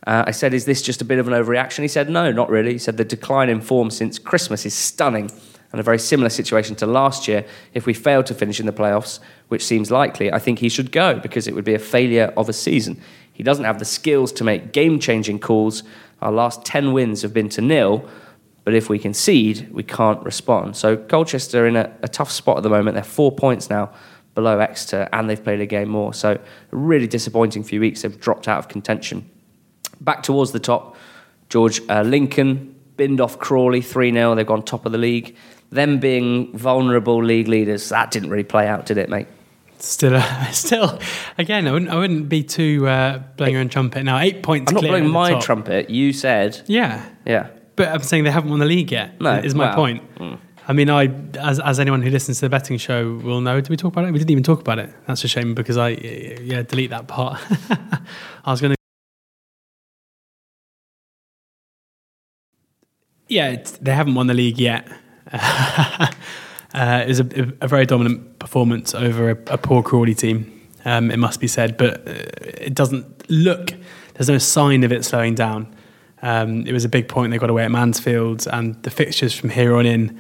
Uh, I said, is this just a bit of an overreaction? He said, no, not really. He said, the decline in form since Christmas is stunning and a very similar situation to last year. If we fail to finish in the playoffs, which seems likely, I think he should go because it would be a failure of a season. He doesn't have the skills to make game-changing calls. Our last ten wins have been to nil, but if we concede, we can't respond. So Colchester are in a, a tough spot at the moment. They're four points now below Exeter and they've played a game more. So a really disappointing few weeks. They've dropped out of contention. Back towards the top, George uh, Lincoln binned off Crawley three nil. They've gone top of the league. Them being vulnerable league leaders, that didn't really play out, did it, mate? Still, uh, still. Again, I wouldn't, I wouldn't be too uh, blowing your own trumpet now. Eight points. I'm not blowing my trumpet. You said, yeah, yeah. But I'm saying they haven't won the league yet. No, is my well, point. Mm. I mean, I as as anyone who listens to the betting show will know. Did we talk about it? We didn't even talk about it. That's a shame because I yeah delete that part. I was going to. Yeah, it's, they haven't won the league yet. uh, it was a, a very dominant performance over a, a poor Crawley team, um, it must be said, but it doesn't look, there's no sign of it slowing down. Um, it was a big point they got away at Mansfield, and the fixtures from here on in,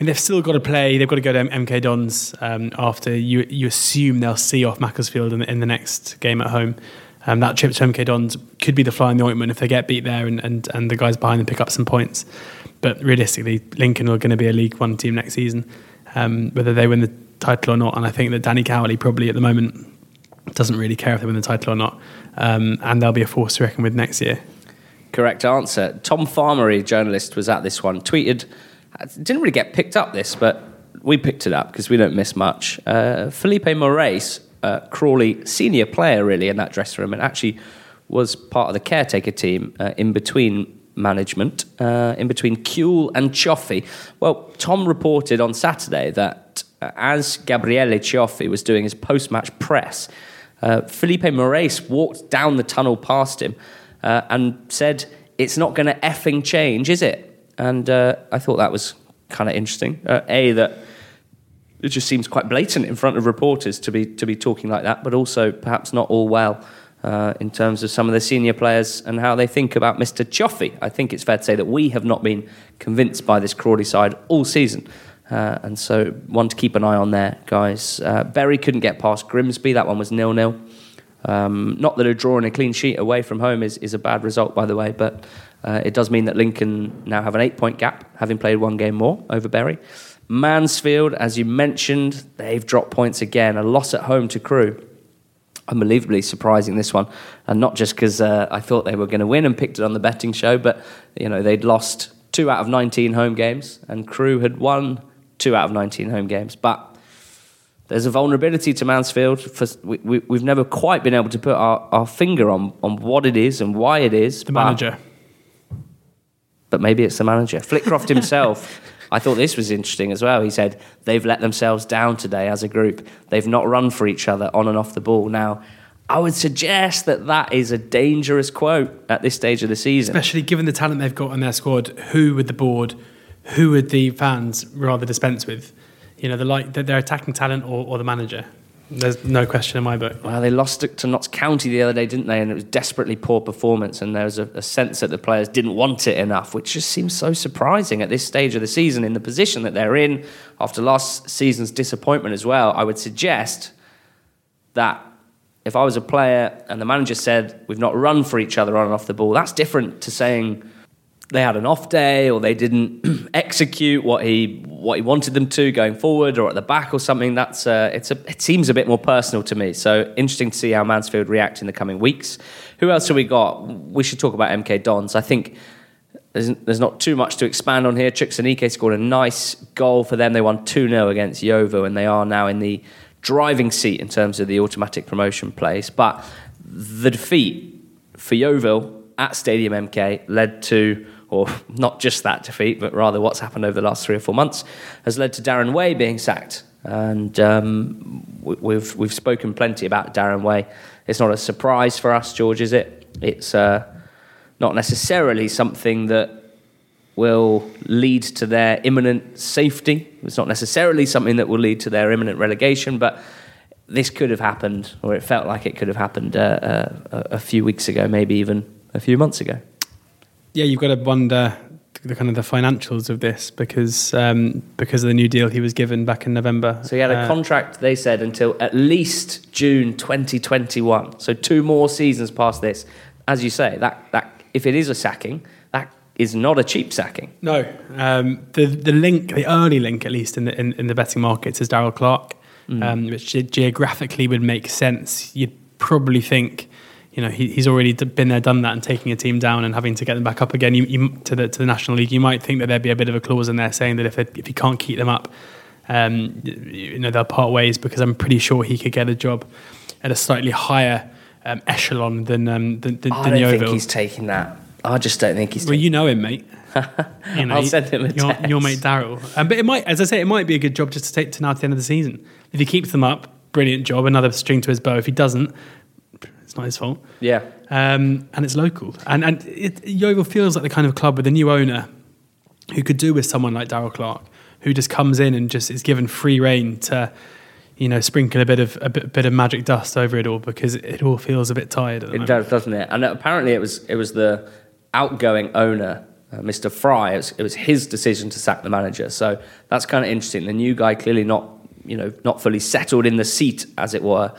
mean, they've still got to play. They've got to go to M K Dons um, after you. You assume they'll see off Macclesfield in, in the next game at home. Um, that trip to M K Dons could be the fly in the ointment if they get beat there and, and, and the guys behind them pick up some points. But realistically, Lincoln are going to be a League One team next season, um, whether they win the title or not. And I think that Danny Cowley probably at the moment doesn't really care if they win the title or not. Um, and they'll be a force to reckon with next year. Correct answer. Tom Farmer, a journalist, was at this one, tweeted, didn't really get picked up this, but we picked it up because we don't miss much. Uh, Felipe Moraes, Uh, Crawley senior player really in that dressing room, and actually was part of the caretaker team uh, in between management, uh, in between Kuehl and Cioffi. Well, Tom reported on Saturday that uh, as Gabriele Cioffi was doing his post-match press, uh, Felipe Moraes walked down the tunnel past him uh, and said, "It's not going to effing change, is it?" And uh, I thought that was kind of interesting. Uh, a, that it just seems quite blatant in front of reporters to be to be talking like that, but also perhaps not all well uh, in terms of some of the senior players and how they think about Mister Cioffi. I think it's fair to say that we have not been convinced by this Crawley side all season, uh, and so one to keep an eye on there, guys. Uh, Bury couldn't get past Grimsby. That one was nil-nil. Um, not that a draw and a clean sheet away from home is, is a bad result, by the way, but uh, it does mean that Lincoln now have an eight-point gap, having played one game more over Bury. Mansfield, as you mentioned, they've dropped points again. A loss at home to Crewe. Unbelievably surprising, this one. And not just because uh, I thought they were going to win and picked it on the betting show, but you know they'd lost two out of nineteen home games and Crewe had won two out of nineteen home games. But there's a vulnerability to Mansfield. For, we, we, we've never quite been able to put our, our finger on, on what it is and why it is. The but, manager. But maybe it's the manager. Flitcroft himself... I thought this was interesting as well. He said, they've let themselves down today as a group. They've not run for each other on and off the ball. Now, I would suggest that that is a dangerous quote at this stage of the season. Especially given the talent they've got in their squad, who would the board, who would the fans rather dispense with? You know, the like, their attacking talent or, or the manager? There's no question in my book. Well, they lost to Notts County the other day, didn't they? And it was desperately poor performance, and there was a, a sense that the players didn't want it enough, which just seems so surprising at this stage of the season, in the position that they're in after last season's disappointment as well. I would suggest that if I was a player and the manager said, we've not run for each other on and off the ball, that's different to saying they had an off day or they didn't execute what he what he wanted them to going forward or at the back or something. That's uh, it's a, it seems a bit more personal to me. So interesting to see how Mansfield react in the coming weeks. Who else have we got? We should talk about M K Dons. I think there's, there's not too much to expand on here. Chicks and E K scored a nice goal for them. They won two nil against Yeovil, and they are now in the driving seat in terms of the automatic promotion place. But the defeat for Yeovil at Stadium M K led to... or not just that defeat, but rather what's happened over the last three or four months, has led to Darren Way being sacked. And um, we've we've spoken plenty about Darren Way. It's not a surprise for us, George, is it? It's uh, not necessarily something that will lead to their imminent safety. It's not necessarily something that will lead to their imminent relegation, but this could have happened, or it felt like it could have happened uh, uh, a few weeks ago, maybe even a few months ago. Yeah, you've got to wonder the kind of the financials of this because um, because of the new deal he was given back in November. So he had a uh, contract, they said, until at least June twenty twenty-one. So two more seasons past this. As you say, that that if it is a sacking, that is not a cheap sacking. No, um, the the link, the early link at least in the in, in the betting markets is Darryl Clark, mm. um, which ge- geographically would make sense. You'd probably think. You know, he, he's already been there, done that, and taking a team down and having to get them back up again you, you, to the to the National League. You might think that there'd be a bit of a clause in there saying that if they, if he can't keep them up, um, you know, they'll part ways, because I'm pretty sure he could get a job at a slightly higher um, echelon than um, than, than, I than Yeovil. I don't think he's taking that. I just don't think he's. Well, taking you know him, mate. You know, I'll send him a your, text. Your mate Darryl. Um, but it might, as I say, it might be a good job just to take to now to the end of the season. If he keeps them up, brilliant job, another string to his bow. If he doesn't, it's not his fault. Yeah. Um, and it's local. And and it, Yeovil feels like the kind of club with a new owner who could do with someone like Darryl Clark, who just comes in and just is given free rein to, you know, sprinkle a bit of a bit, bit of magic dust over it all, because it all feels a bit tired at the moment. It does, doesn't it? And apparently it was it was the outgoing owner uh, Mister Fry. It was, it was his decision to sack the manager. So that's kind of interesting. The new guy clearly not, you know, not fully settled in the seat, as it were,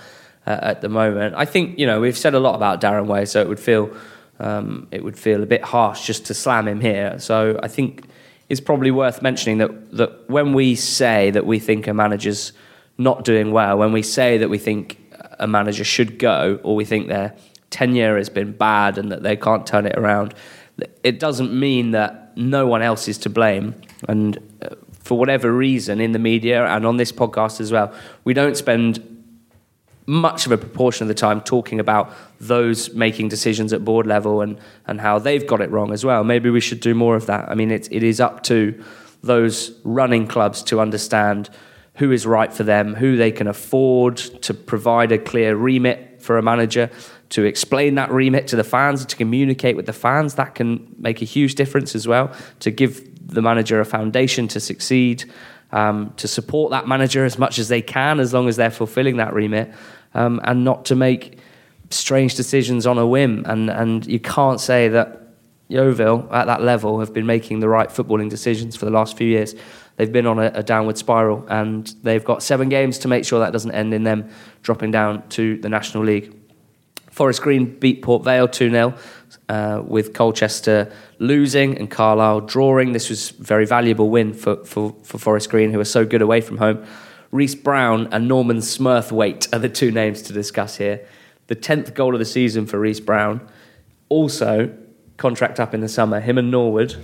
uh, at the moment. I think, you know, we've said a lot about Darren Way, so it would feel um, it would feel a bit harsh just to slam him here. So I think it's probably worth mentioning that that when we say that we think a manager's not doing well, when we say that we think a manager should go, or we think their tenure has been bad and that they can't turn it around, it doesn't mean that no one else is to blame. And uh, for whatever reason, in the media and on this podcast as well, we don't spend much of a proportion of the time talking about those making decisions at board level and, and how they've got it wrong as well. Maybe we should do more of that. I mean, it, it is up to those running clubs to understand who is right for them, who they can afford, to provide a clear remit for a manager, to explain that remit to the fans, to communicate with the fans. That can make a huge difference as well, to give the manager a foundation to succeed, um, to support that manager as much as they can, as long as they're fulfilling that remit, um, and not to make strange decisions on a whim. And, and you can't say that Yeovil, at that level, have been making the right footballing decisions for the last few years. They've been on a, a downward spiral, and they've got seven games to make sure that doesn't end in them dropping down to the National League. Forest Green beat Port Vale two nil, uh, with Colchester losing and Carlisle drawing. This was a very valuable win for, for, for Forest Green, who are so good away from home. Rhys Brown and Norman Smurthwaite are the two names to discuss here. The tenth goal of the season for Rhys Brown. Also, contract up in the summer. Him and Norwood,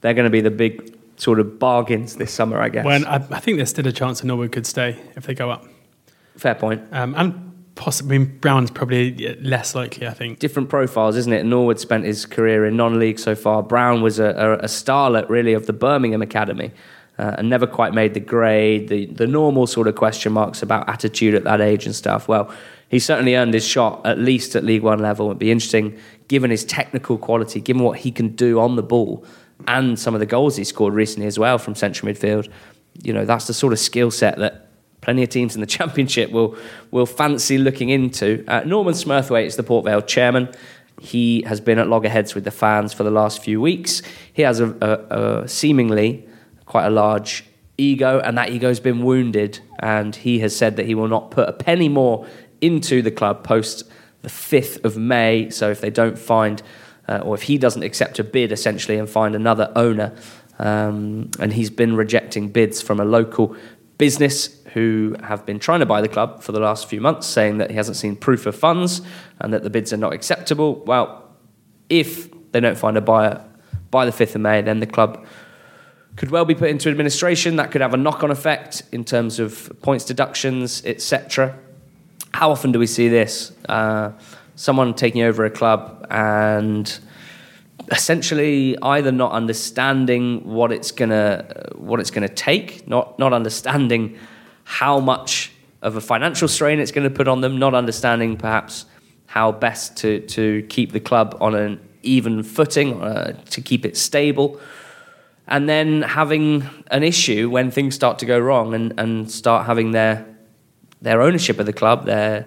they're going to be the big sort of bargains this summer, I guess. Well, I, I think there's still a chance that Norwood could stay if they go up. Fair point. Um, and possibly Brown's probably less likely, I think. Different profiles, isn't it? Norwood spent his career in non-league so far. Brown was a, a, a starlet, really, of the Birmingham Academy, uh, and never quite made the grade. The, the normal sort of question marks about attitude at that age and stuff. Well, he certainly earned his shot, at least at League One level. It'd be interesting, given his technical quality, given what he can do on the ball, and some of the goals he scored recently as well from central midfield. You know, that's the sort of skill set that plenty of teams in the Championship will will fancy looking into. Uh, Norman Smurthwaite is the Port Vale chairman. He has been at loggerheads with the fans for the last few weeks. He has a, a, a seemingly quite a large ego, and that ego's been wounded, and he has said that he will not put a penny more into the club post the fifth of May. So if they don't find... Uh, or if he doesn't accept a bid, essentially, and find another owner. Um, and he's been rejecting bids from a local business who have been trying to buy the club for the last few months, saying that he hasn't seen proof of funds and that the bids are not acceptable. Well, if they don't find a buyer by the fifth of May, then the club could well be put into administration. That could have a knock-on effect in terms of points deductions, et cetera. How often do we see this? Uh... Someone taking over a club and essentially either not understanding what it's gonna what it's gonna take, not not understanding how much of a financial strain it's going to put on them, not understanding perhaps how best to to keep the club on an even footing, uh, to keep it stable, and then having an issue when things start to go wrong and, and start having their their ownership of the club, their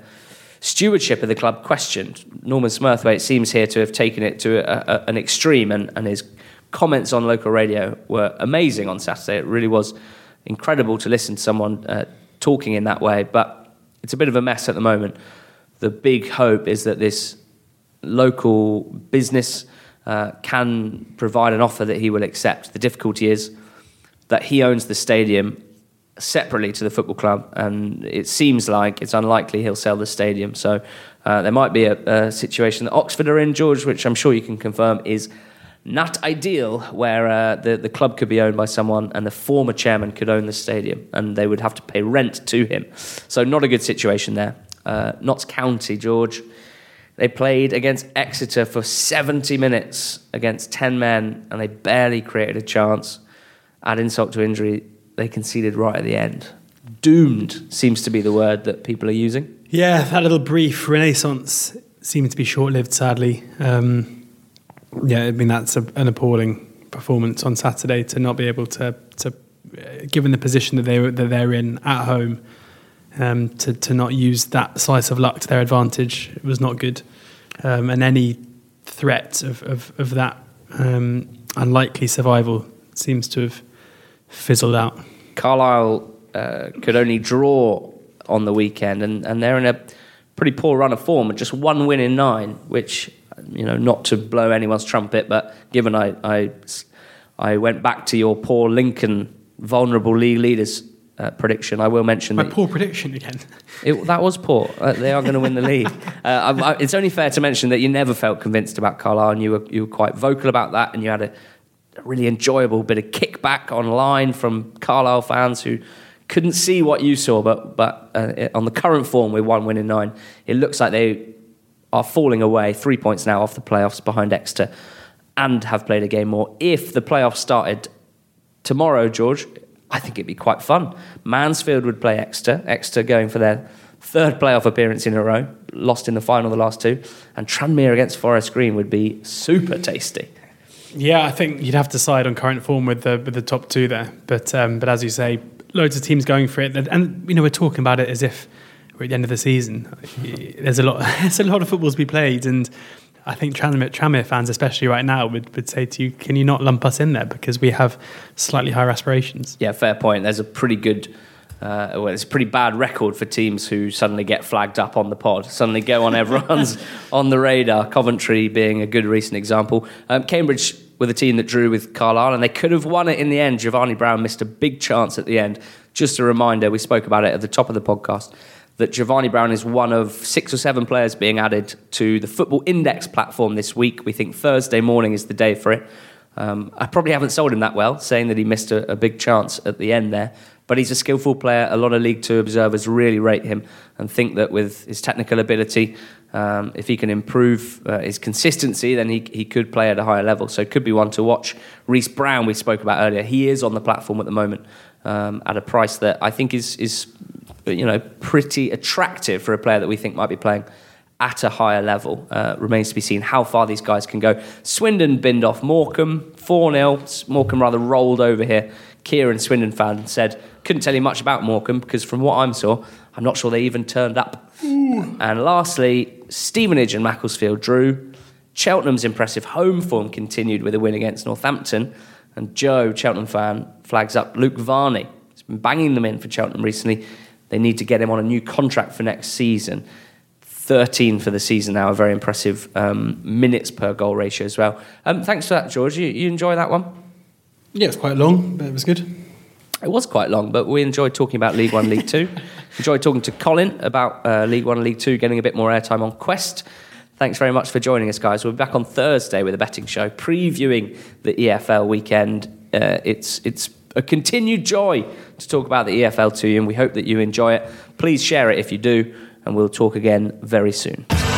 stewardship of the club questioned. Norman Smurthwaite seems here to have taken it to a, a, an extreme, and, and his comments on local radio were amazing on Saturday. It really was incredible to listen to someone uh, talking in that way, but it's a bit of a mess at the moment. The big hope is that this local business uh, can provide an offer that he will accept. The difficulty is that he owns the stadium separately to the football club, and it seems like it's unlikely he'll sell the stadium. So uh, there might be a, a situation that Oxford are in, George, which I'm sure you can confirm is not ideal, where uh, the, the club could be owned by someone and the former chairman could own the stadium and they would have to pay rent to him. So not a good situation there. Uh, Notts County, George, they played against Exeter for seventy minutes against ten men and they barely created a chance. Add insult to injury, they conceded right at the end. Doomed seems to be the word that people are using. Yeah, that little brief renaissance seemed to be short-lived, sadly. Um, yeah, I mean, that's a, an appalling performance on Saturday, to not be able to, to uh, given the position that, they, that they're in at home, um, to, to not use that slice of luck to their advantage. It was not good. Um, and any threat of, of, of that um, unlikely survival seems to have fizzled out. Carlisle uh, could only draw on the weekend, and, and they're in a pretty poor run of form, just one win in nine, which, you know, not to blow anyone's trumpet, but given I I, I went back to your poor Lincoln vulnerable league leaders Uh, prediction. I will mention my that poor prediction again. It, that was poor. Uh, they are going to win the league. Uh, I, I, it's only fair to mention that you never felt convinced about Carlisle, and you were you were quite vocal about that, and you had a, a really enjoyable bit of kickback online from Carlisle fans who couldn't see what you saw. But but uh, it, on the current form, with one win in nine, it looks like they are falling away. Three points now off the playoffs behind Exeter, and have played a game more. If the playoffs started tomorrow, George, I think it'd be quite fun. Mansfield would play Exeter. Exeter going for their third playoff appearance in a row, lost in the final the last two. And Tranmere against Forest Green would be super tasty. Yeah, I think you'd have to side on current form with the with the top two there. But um, but as you say, loads of teams going for it. And you know, we're talking about it as if we're at the end of the season. There's a lot. There's a lot of football to be played, and I think Tranmere, Tranmere fans, especially right now, would, would say to you, can you not lump us in there? Because we have slightly higher aspirations. Yeah, fair point. There's a pretty good, uh, well, it's a pretty bad record for teams who suddenly get flagged up on the pod, suddenly go on everyone's on the radar, Coventry being a good recent example. Um, Cambridge were the team that drew with Carlisle, and they could have won it in the end. Giovanni Browne missed a big chance at the end. Just a reminder, we spoke about it at the top of the podcast, that Giovanni Browne is one of six or seven players being added to the Football Index platform this week. We think Thursday morning is the day for it. Um, I probably haven't sold him that well, saying that he missed a, a big chance at the end there. But he's a skillful player. A lot of League Two observers really rate him and think that with his technical ability, um, if he can improve uh, his consistency, then he he could play at a higher level. So it could be one to watch. Reece Brown, we spoke about earlier, he is on the platform at the moment um, at a price that I think is is... you know, pretty attractive for a player that we think might be playing at a higher level. Uh, remains to be seen how far these guys can go. Swindon binned off Morecambe, four nil. Morecambe rather rolled over here. Kieran, Swindon fan, said, couldn't tell you much about Morecambe because from what I saw, I'm not sure they even turned up. Ooh. And lastly, Stevenage and Macclesfield drew. Cheltenham's impressive home form continued with a win against Northampton. And Joe, Cheltenham fan, flags up Luke Varney. He's been banging them in for Cheltenham recently. They need to get him on a new contract for next season. thirteen for the season now, a very impressive um, minutes per goal ratio as well. Um, thanks for that, George. You, you enjoy that one? Yeah, it's quite long, but it was good. It was quite long, but we enjoyed talking about League One, League Two. Enjoyed talking to Colin about uh, League One and League Two, getting a bit more airtime on Quest. Thanks very much for joining us, guys. We'll be back on Thursday with a betting show, previewing the E F L weekend. Uh, it's it's... a continued joy to talk about the E F L to you, and we hope that you enjoy it. Please share it if you do, and we'll talk again very soon.